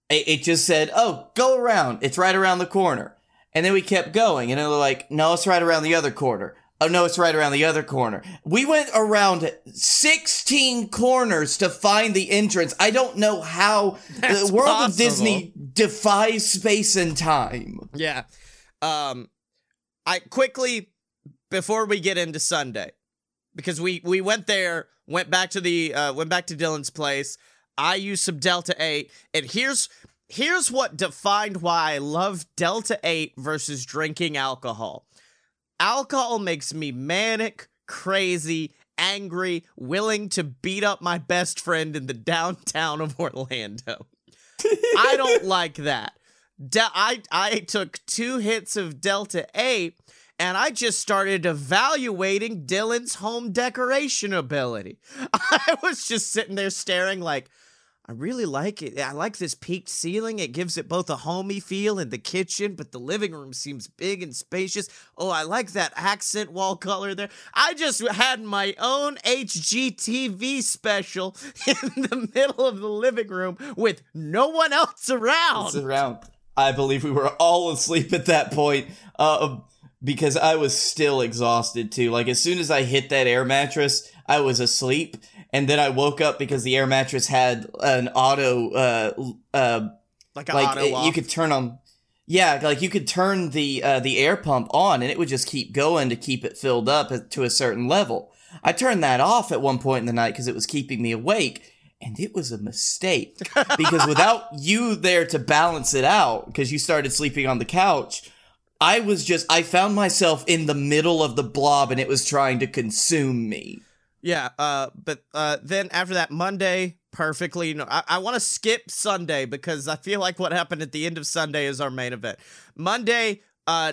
it just said, go around. It's right around the corner. And then we kept going, and they were like, no, it's right around the other corner. Oh, no, it's right around the other corner. We went around 16 corners to find the entrance. I don't know how the World of Disney defies space and time. Yeah. I quickly, before we get into Sunday, because we went there, went back to Dylan's place. I used some Delta 8, and here's what defined why I love Delta 8 versus drinking alcohol. Alcohol makes me manic, crazy, angry, willing to beat up my best friend in the downtown of Orlando. I don't like that. I took 2 hits of Delta 8, and I just started evaluating Dylan's home decoration ability. I was just sitting there staring like, I really like it. I like this peaked ceiling. It gives it both a homey feel in the kitchen, but the living room seems big and spacious. Oh, I like that accent wall color there. I just had my own HGTV special in the middle of the living room with no one else around. I believe we were all asleep at that point because I was still exhausted too. Like as soon as I hit that air mattress, I was asleep. And then I woke up because the air mattress had an auto, like an auto off. You could turn on, like you could turn the air pump on and it would just keep going to keep it filled up to a certain level. I turned that off at one point in the night because it was keeping me awake, and it was a mistake because without you there to balance it out, because you started sleeping on the couch, I found myself in the middle of the blob and it was trying to consume me. Yeah, but then after that, Monday, perfectly. You know, I want to skip Sunday because I feel like what happened at the end of Sunday is our main event. Monday,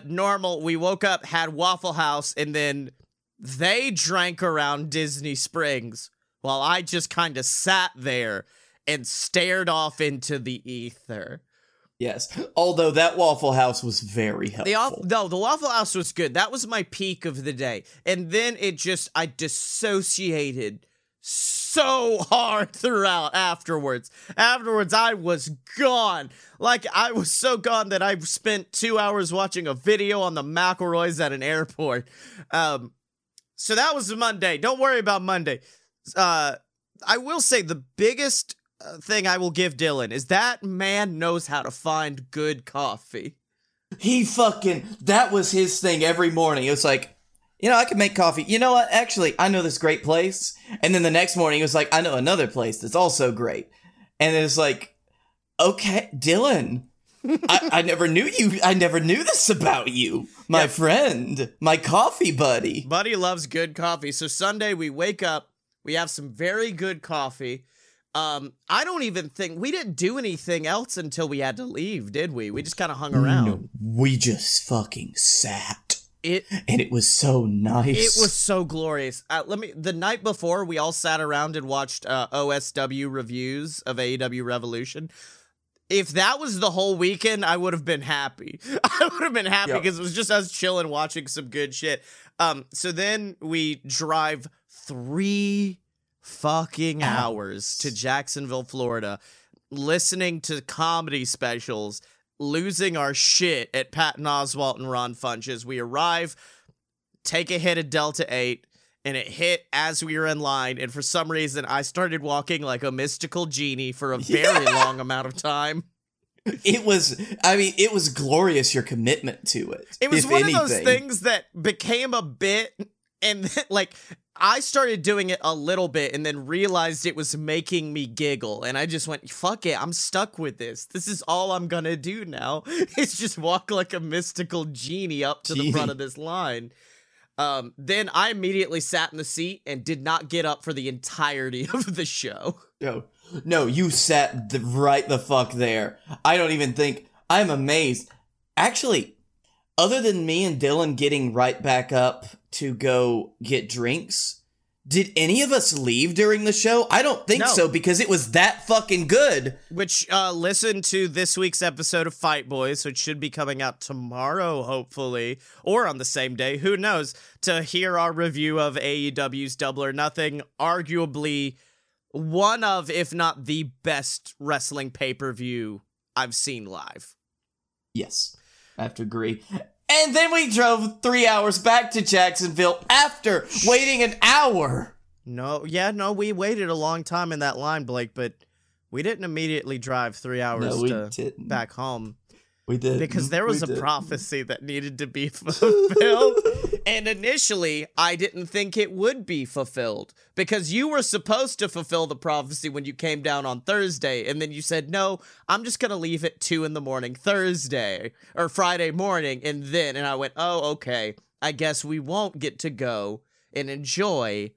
normal. We woke up, had Waffle House, and then they drank around Disney Springs while I just kind of sat there and stared off into the ether. Yes, although that Waffle House was very helpful. The Waffle House was good. That was my peak of the day. And then I dissociated so hard throughout afterwards. Afterwards, I was gone. Like, I was so gone that I spent 2 hours watching a video on the McElroys at an airport. So that was Monday. Don't worry about Monday. I will say the biggest thing I will give Dylan is that man knows how to find good coffee. That was his thing every morning. It was like, you know, I can make coffee. You know what? Actually, I know this great place. And then the next morning it was like, I know another place that's also great. And it was like, okay, Dylan, I never knew you. I never knew this about you. My friend, my coffee buddy. Buddy loves good coffee. So Sunday we wake up, we have some very good coffee. I don't even think we didn't do anything else until we had to leave, did we? We just kind of hung around. No, we just fucking sat. And it was so nice. It was so glorious. The night before, we all sat around and watched OSW reviews of AEW Revolution. If that was the whole weekend, I would have been happy. I would have been happy because it was just us chilling, watching some good shit. So then we drive 3 fucking hours to Jacksonville, Florida, listening to comedy specials, losing our shit at Patton Oswalt and Ron Funches. We arrive, take a hit at Delta 8, and it hit as we were in line. And for some reason, I started walking like a mystical genie for a very long amount of time. It was glorious, your commitment to it. It was one of those things that became a bit, and then, like, I started doing it a little bit and then realized it was making me giggle. And I just went, fuck it. I'm stuck with this. This is all I'm going to do now. It's just walk like a mystical genie up to the front of this line. Then I immediately sat in the seat and did not get up for the entirety of the show. No, you sat right the fuck there. I don't even think. I'm amazed. Actually, other than me and Dylan getting right back up to go get drinks, did any of us leave during the show? I don't think so, because it was that fucking good. Which, listen to this week's episode of Fight Boys, which should be coming out tomorrow, hopefully, or on the same day, who knows, to hear our review of AEW's Double or Nothing, arguably one of, if not the best wrestling pay-per-view I've seen live. Yes, I have to agree. And then we drove 3 hours back to Jacksonville after waiting an hour. No, we waited a long time in that line, Blake, but we didn't immediately drive 3 hours back home. We did. Because there was a prophecy that needed to be fulfilled. And initially, I didn't think it would be fulfilled because you were supposed to fulfill the prophecy when you came down on Thursday. And then you said, no, I'm just going to leave at 2 a.m. Thursday or Friday morning. And I went, oh, okay, I guess we won't get to go and enjoy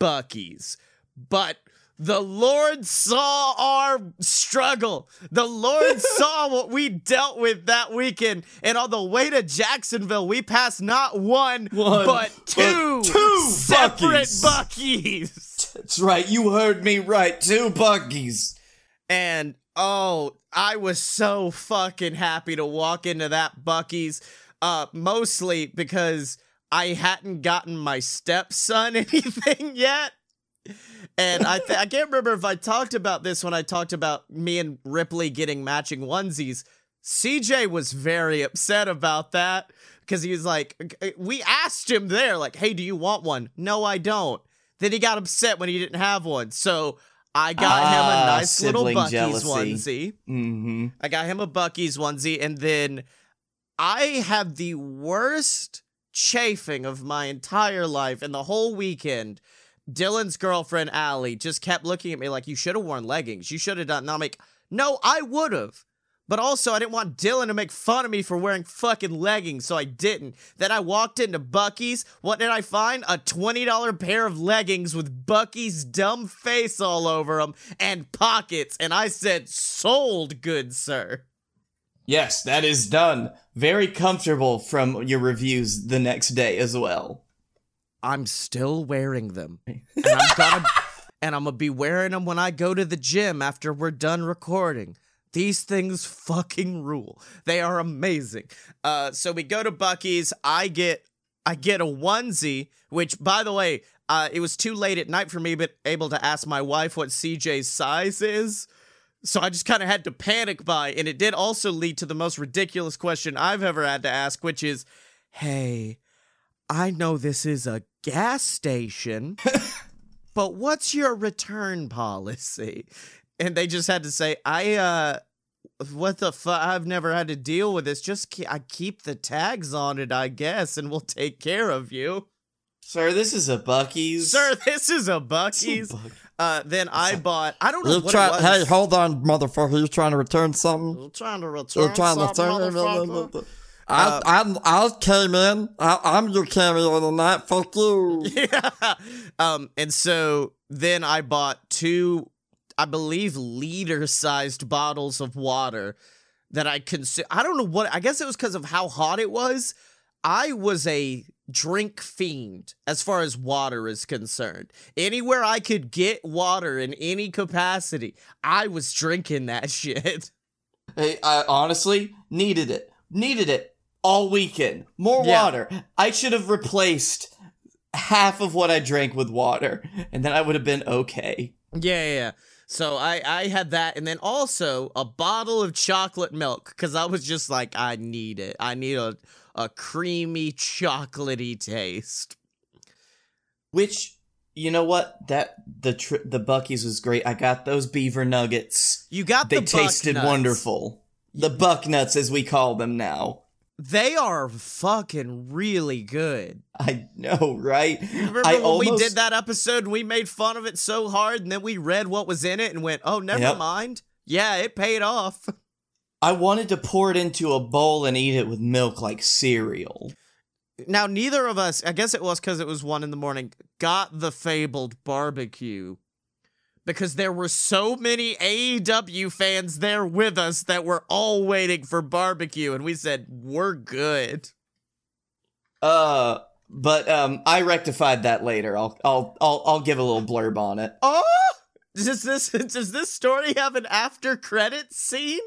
Buc-ee's. But The Lord saw our struggle. The Lord saw what we dealt with that weekend. And on the way to Jacksonville, we passed not one but two separate Buc-ee's. That's right. You heard me right. Two Buc-ee's. And, oh, I was so fucking happy to walk into that Buc-ee's, mostly because I hadn't gotten my stepson anything yet. And I can't remember if I talked about this when I talked about me and Ripley getting matching onesies. CJ was very upset about that because he was like, we asked him there, like, hey, do you want one? No, I don't. Then he got upset when he didn't have one. So I got him a nice little Buc-ee's onesie. Mm-hmm. I got him a Buc-ee's onesie. And then I had the worst chafing of my entire life and the whole weekend. Dylan's girlfriend, Allie, just kept looking at me like, you should have worn leggings. You should have done. And I'm like, no, I would have. But also, I didn't want Dylan to make fun of me for wearing fucking leggings, so I didn't. Then I walked into Buc-ee's. What did I find? A $20 pair of leggings with Buc-ee's dumb face all over them and pockets. And I said, sold, good sir. Yes, that is done. Very comfortable from your reviews the next day as well. I'm still wearing them, and I'm gonna be wearing them when I go to the gym after we're done recording. These things fucking rule. They are amazing. So we go to Buc-ee's. I get a onesie, which, by the way, it was too late at night for me, but able to ask my wife what CJ's size is. So I just kind of had to panic buy, and it did also lead to the most ridiculous question I've ever had to ask, which is, hey, I know this is a gas station, but what's your return policy? And they just had to say, what the fuck? I've never had to deal with this. Just I keep the tags on it, I guess, and we'll take care of you. Sir, this is a Buc-ee's. Then I bought, I don't know what it was. Hey, hold on, motherfucker. You're trying to return something? You're trying to return something, motherfucker. I came in. I'm your cameo tonight. Fuck you. Yeah. And so then I bought two, I believe, liter-sized bottles of water that I consumed. I don't know what. I guess it was because of how hot it was. I was a drink fiend as far as water is concerned. Anywhere I could get water in any capacity, I was drinking that shit. Hey, I honestly needed it. Needed it all weekend. More water. I should have replaced half of what I drank with water, and then I would have been okay. Yeah. So I had that, and then also a bottle of chocolate milk, because I was just like, I need it. I need a creamy, chocolatey taste. Which, you know what? The Buc-ee's was great. I got those beaver nuggets. You got the Buc-nuts. They tasted wonderful. The Buc-nuts, as we call them now. They are fucking really good. I know, right? Remember when we did that episode and we made fun of it so hard, and then we read what was in it and went, oh, never mind. Yeah, it paid off. I wanted to pour it into a bowl and eat it with milk like cereal. Now, neither of us, I guess it was because it was 1 a.m, got the fabled barbecue. Because there were so many AEW fans there with us that were all waiting for barbecue. And we said, we're good. But I rectified that later. I'll give a little blurb on it. Oh! Does this story have an after credits scene?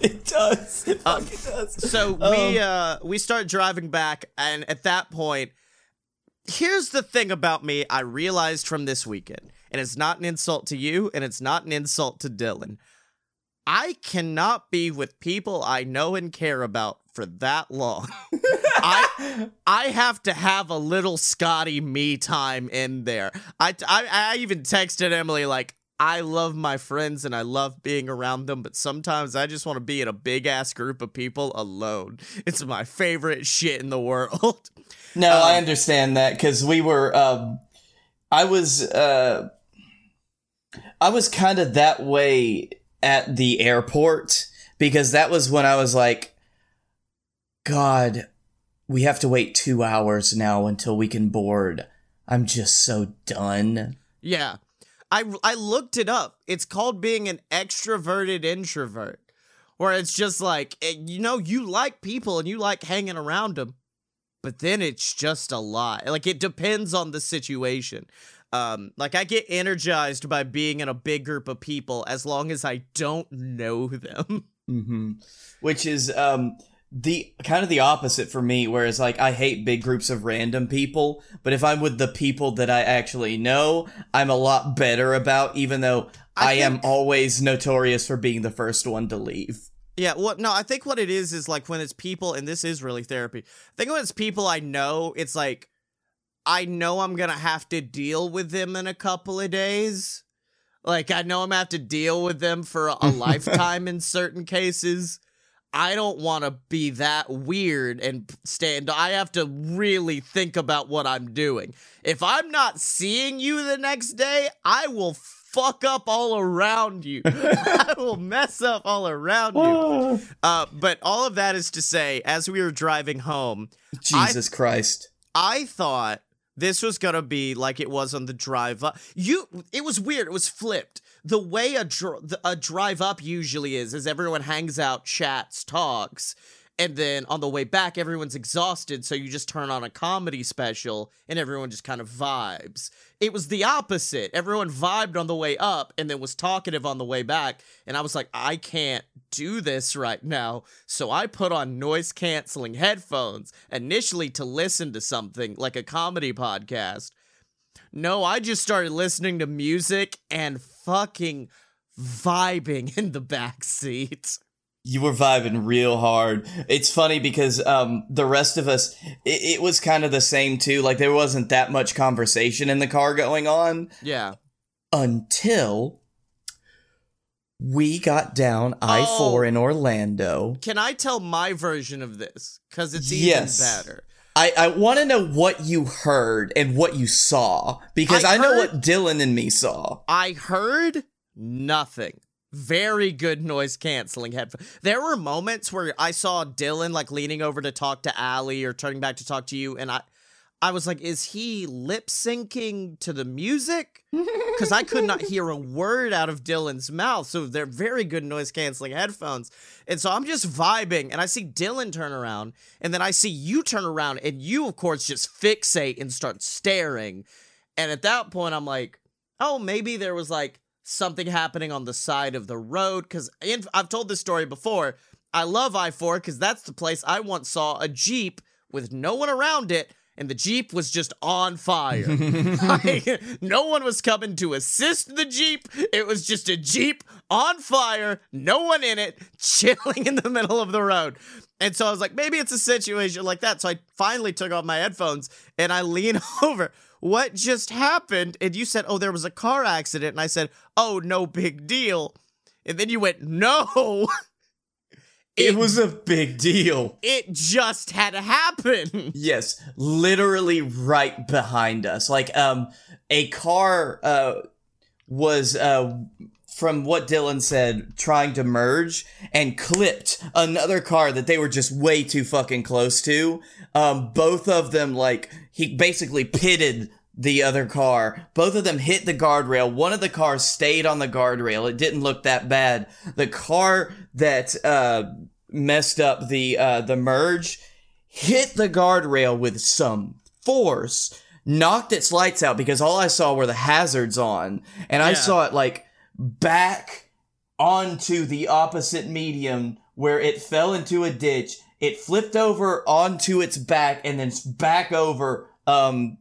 It does. It fucking does. So we start driving back. And at that point, here's the thing about me I realized from this weekend. And it's not an insult to you, and it's not an insult to Dylan. I cannot be with people I know and care about for that long. I have to have a little Scotty me time in there. I even texted Emily, like, I love my friends and I love being around them, but sometimes I just want to be in a big-ass group of people alone. It's my favorite shit in the world. No, I understand that, because we were... I was kind of that way at the airport, because that was when I was like, God, we have to wait 2 hours now until we can board. I'm just so done. Yeah. I looked it up. It's called being an extroverted introvert, where it's just like, you know, you like people and you like hanging around them, but then it's just a lot. Like, it depends on the situation. Like, I get energized by being in a big group of people as long as I don't know them. Mm-hmm. Which is the kind of the opposite for me, whereas, like, I hate big groups of random people, but if I'm with the people that I actually know, I'm a lot better about, even though I am always notorious for being the first one to leave. Yeah, well, no, I think what it is like when it's people, and this is really therapy, I think when it's people I know, it's like, I know I'm going to have to deal with them in a couple of days. Like, I know I'm going to have to deal with them for a lifetime in certain cases. I don't want to be that weird and I have to really think about what I'm doing. If I'm not seeing you the next day, I will fuck up all around you. I will mess up all around you. But all of that is to say, as we were driving home, Jesus Christ. I thought this was going to be like it was on the drive up. It was weird. It was flipped. The way a drive up usually is everyone hangs out, chats, talks, and then on the way back, everyone's exhausted, so you just turn on a comedy special, and everyone just kind of vibes. It was the opposite. Everyone vibed on the way up, and then was talkative on the way back, and I was like, I can't do this right now, so I put on noise-canceling headphones, initially to listen to something, like a comedy podcast. No, I just started listening to music and fucking vibing in the backseat. You were vibing real hard. It's funny because the rest of us, it was kind of the same too. Like, there wasn't that much conversation in the car going on. Yeah. Until we got down I-4 in Orlando. Can I tell my version of this? Because it's even better. I want to know what you heard and what you saw, because I know what Dylan and me saw. I heard nothing. Very good noise canceling headphones. There were moments where I saw Dylan like leaning over to talk to Allie or turning back to talk to you, and I was like, is he lip syncing to the music? Because I could not hear a word out of Dylan's mouth. So they're very good noise canceling headphones. And so I'm just vibing, and I see Dylan turn around, and then I see you turn around, and you, of course, just fixate and start staring. And at that point, I'm like, oh, maybe there was like something happening on the side of the road. Because I've told this story before. I love I-4 because that's the place I once saw a Jeep with no one around it. And the Jeep was just on fire. Like, no one was coming to assist the Jeep. It was just a Jeep on fire, no one in it, chilling in the middle of the road. And so I was like, maybe it's a situation like that. So I finally took off my headphones and I lean over. What just happened? And you said, oh, there was a car accident. And I said, oh, no big deal. And then you went, no. It was a big deal. It just had happened. Yes, literally right behind us. Like, a car was, from what Dylan said, trying to merge and clipped another car that they were just way too fucking close to. Both of them, like, he basically pitted the other car. Both of them hit the guardrail. One of the cars stayed on the guardrail. It didn't look that bad. The car that messed up the merge hit the guardrail with some force, knocked its lights out, because all I saw were the hazards on. And I saw it like back onto the opposite median where it fell into a ditch. It flipped over onto its back and then back over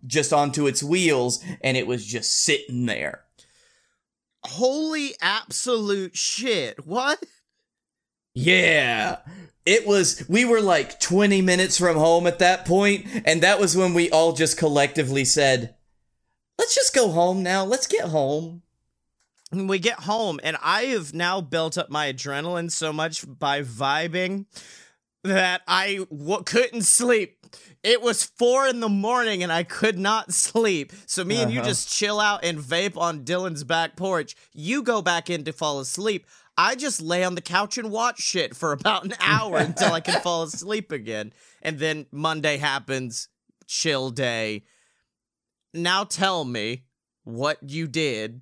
just onto its wheels, and it was just sitting there. Holy absolute shit. What? Yeah. It was, we were like 20 minutes from home at that point, and that was when we all just collectively said, let's just go home now. Let's get home. And we get home, and I have now built up my adrenaline so much by vibing that I couldn't sleep. It was 4 a.m. and I could not sleep. So me and you just chill out and vape on Dylan's back porch. You go back in to fall asleep. I just lay on the couch and watch shit for about an hour until I can fall asleep again. And then Monday happens, chill day. Now tell me what you did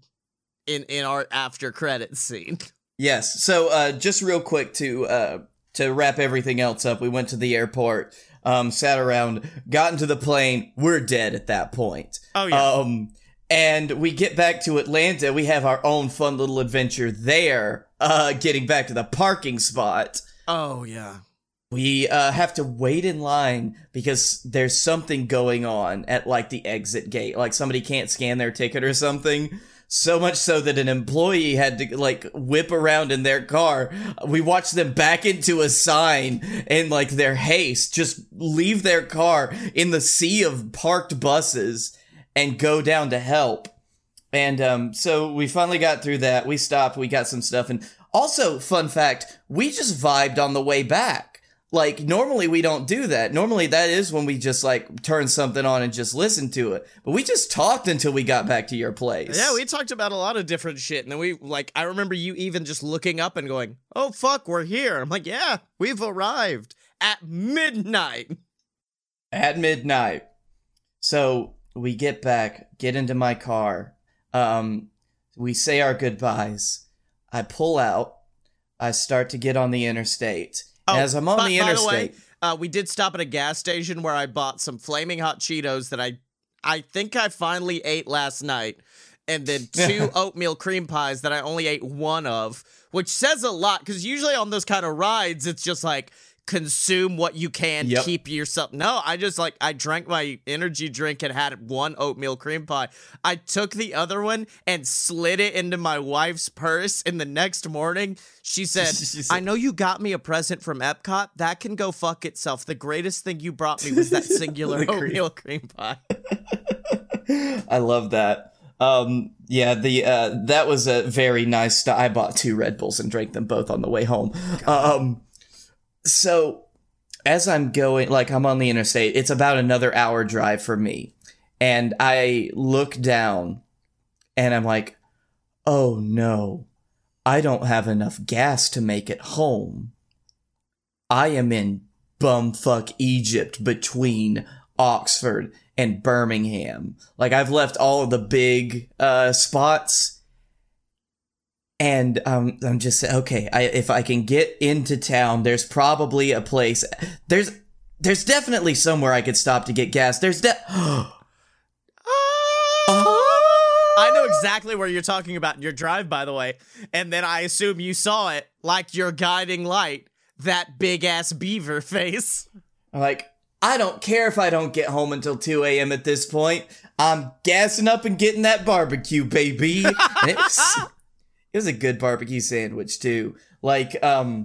in our after credits scene. Yes. So just real quick to wrap everything else up, we went to the airport, sat around, got into the plane. We're dead at that point. Oh, yeah. And we get back to Atlanta. We have our own fun little adventure there, getting back to the parking spot. Oh, yeah. We have to wait in line because there's something going on at, like, the exit gate. Like, somebody can't scan their ticket or something. So much so that an employee had to, like, whip around in their car. We watched them back into a sign and, like, their haste, just leave their car in the sea of parked buses and go down to help. And so we finally got through that. We stopped. We got some stuff. And also, fun fact, we just vibed on the way back. Like, normally we don't do that. Normally that is when we just, like, turn something on and just listen to it. But we just talked until we got back to your place. Yeah, we talked about a lot of different shit. And then we, like, I remember you even just looking up and going, oh, fuck, we're here. And I'm like, yeah, we've arrived at midnight. At midnight. So we get back, get into my car. We say our goodbyes. I pull out. I start to get on the interstate. Oh, as I'm on the interstate. By the way, we did stop at a gas station where I bought some flaming hot Cheetos that I think I finally ate last night, and then two oatmeal cream pies that I only ate one of, which says a lot, because usually on those kind of rides, it's just like, consume what you can, yep. Keep yourself. No, I just, like, I drank my energy drink and had one oatmeal cream pie. I took the other one and slid it into my wife's purse, and the next morning she said, I know you got me a present from Epcot. That can go fuck itself. The greatest thing you brought me was that singular oatmeal cream pie. I love that. Yeah, the that was a very nice I bought two Red Bulls and drank them both on the way home. God. So as I'm going, like, I'm on the interstate, it's about another hour drive for me. And I look down and I'm like, oh, no, I don't have enough gas to make it home. I am in bumfuck Egypt between Oxford and Birmingham. Like, I've left all of the big spots. And I'm just saying, okay, if I can get into town, there's probably a place. There's definitely somewhere I could stop to get gas. I know exactly where you're talking about in your drive, by the way. And then I assume you saw it, like your guiding light, that big-ass beaver face. Like, I don't care if I don't get home until 2 a.m. at this point. I'm gassing up and getting that barbecue, baby. It was a good barbecue sandwich, too. Like, I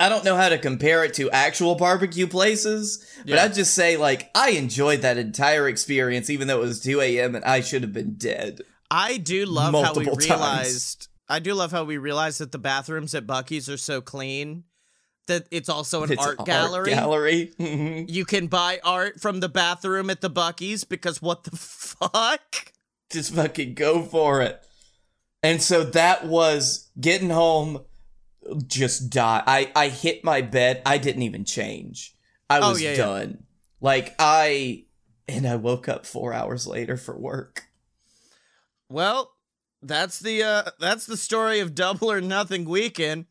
don't know how to compare it to actual barbecue places, yeah. But I'd just say, like, I enjoyed that entire experience, even though it was 2 a.m. and I should have been dead. I do love how we realized... I do love how we realized that the bathrooms at Buc-ee's are so clean that it's also an art gallery. Mm-hmm. You can buy art from the bathroom at the Buc-ee's because what the fuck? Just fucking go for it. And so that was getting home, just die. I hit my bed. I didn't even change. I was done. Yeah. Like, I woke up 4 hours later for work. Well, that's the story of Double or Nothing weekend.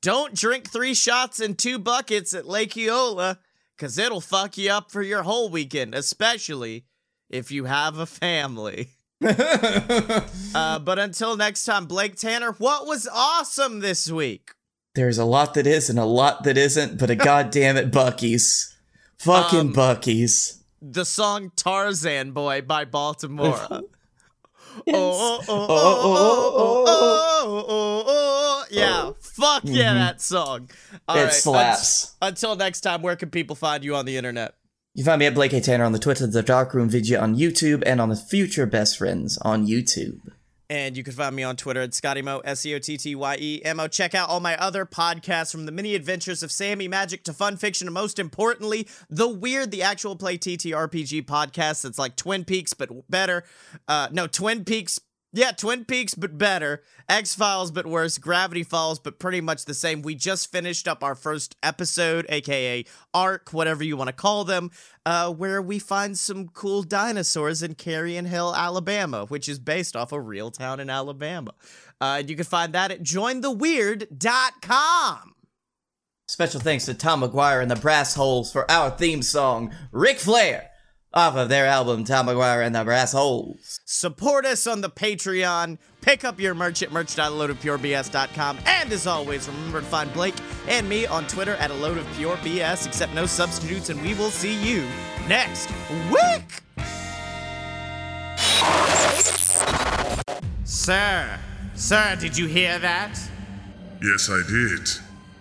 Don't drink 3 shots and 2 buckets at Lake Eola, because it'll fuck you up for your whole weekend, especially if you have a family. But until next time, Blake Tanner, what was awesome this week? There's a lot that is and a lot that isn't, but a goddamn it, Buc-ee's. Fucking Buc-ee's. The song Tarzan Boy by Baltimore. Yes. Oh. Yeah, fuck yeah, mm-hmm. That song. All it right. slaps. Until next time, where can people find you on the internet? You find me at Blake A. Tanner on the Twitter, the Darkroom Vidya on YouTube, and on the Future Best Friends on YouTube. And you can find me on Twitter at ScottyMo, SCOTTYEMO. Check out all my other podcasts, from the mini adventures of Sammy Magic to Fun Fiction, and most importantly, The Weird, the actual play TTRPG podcast that's like Twin Peaks, but better. No, Twin Peaks Yeah, Twin Peaks, but better. X-Files, but worse. Gravity Falls, but pretty much the same. We just finished up our first episode, a.k.a. arc, whatever you want to call them, where we find some cool dinosaurs in Carrion Hill, Alabama, which is based off a real town in Alabama. And you can find that at jointheweird.com. Special thanks to Tom McGuire and the Brass Holes for our theme song, Ric Flair, off of their album, Tom McGuire and the Brass Holes. Support us on the Patreon. Pick up your merch at merch.aloadofpurebs.com. And as always, remember to find Blake and me on Twitter at @aloadofpurebs, except no substitutes, and we will see you next week! Sir, did you hear that? Yes, I did.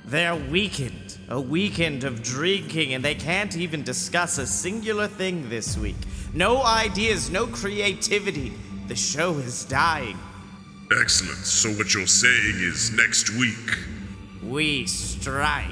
They're weakened. A weekend of drinking, and they can't even discuss a singular thing this week. No ideas, no creativity. The show is dying. Excellent. So what you're saying is next week we strike.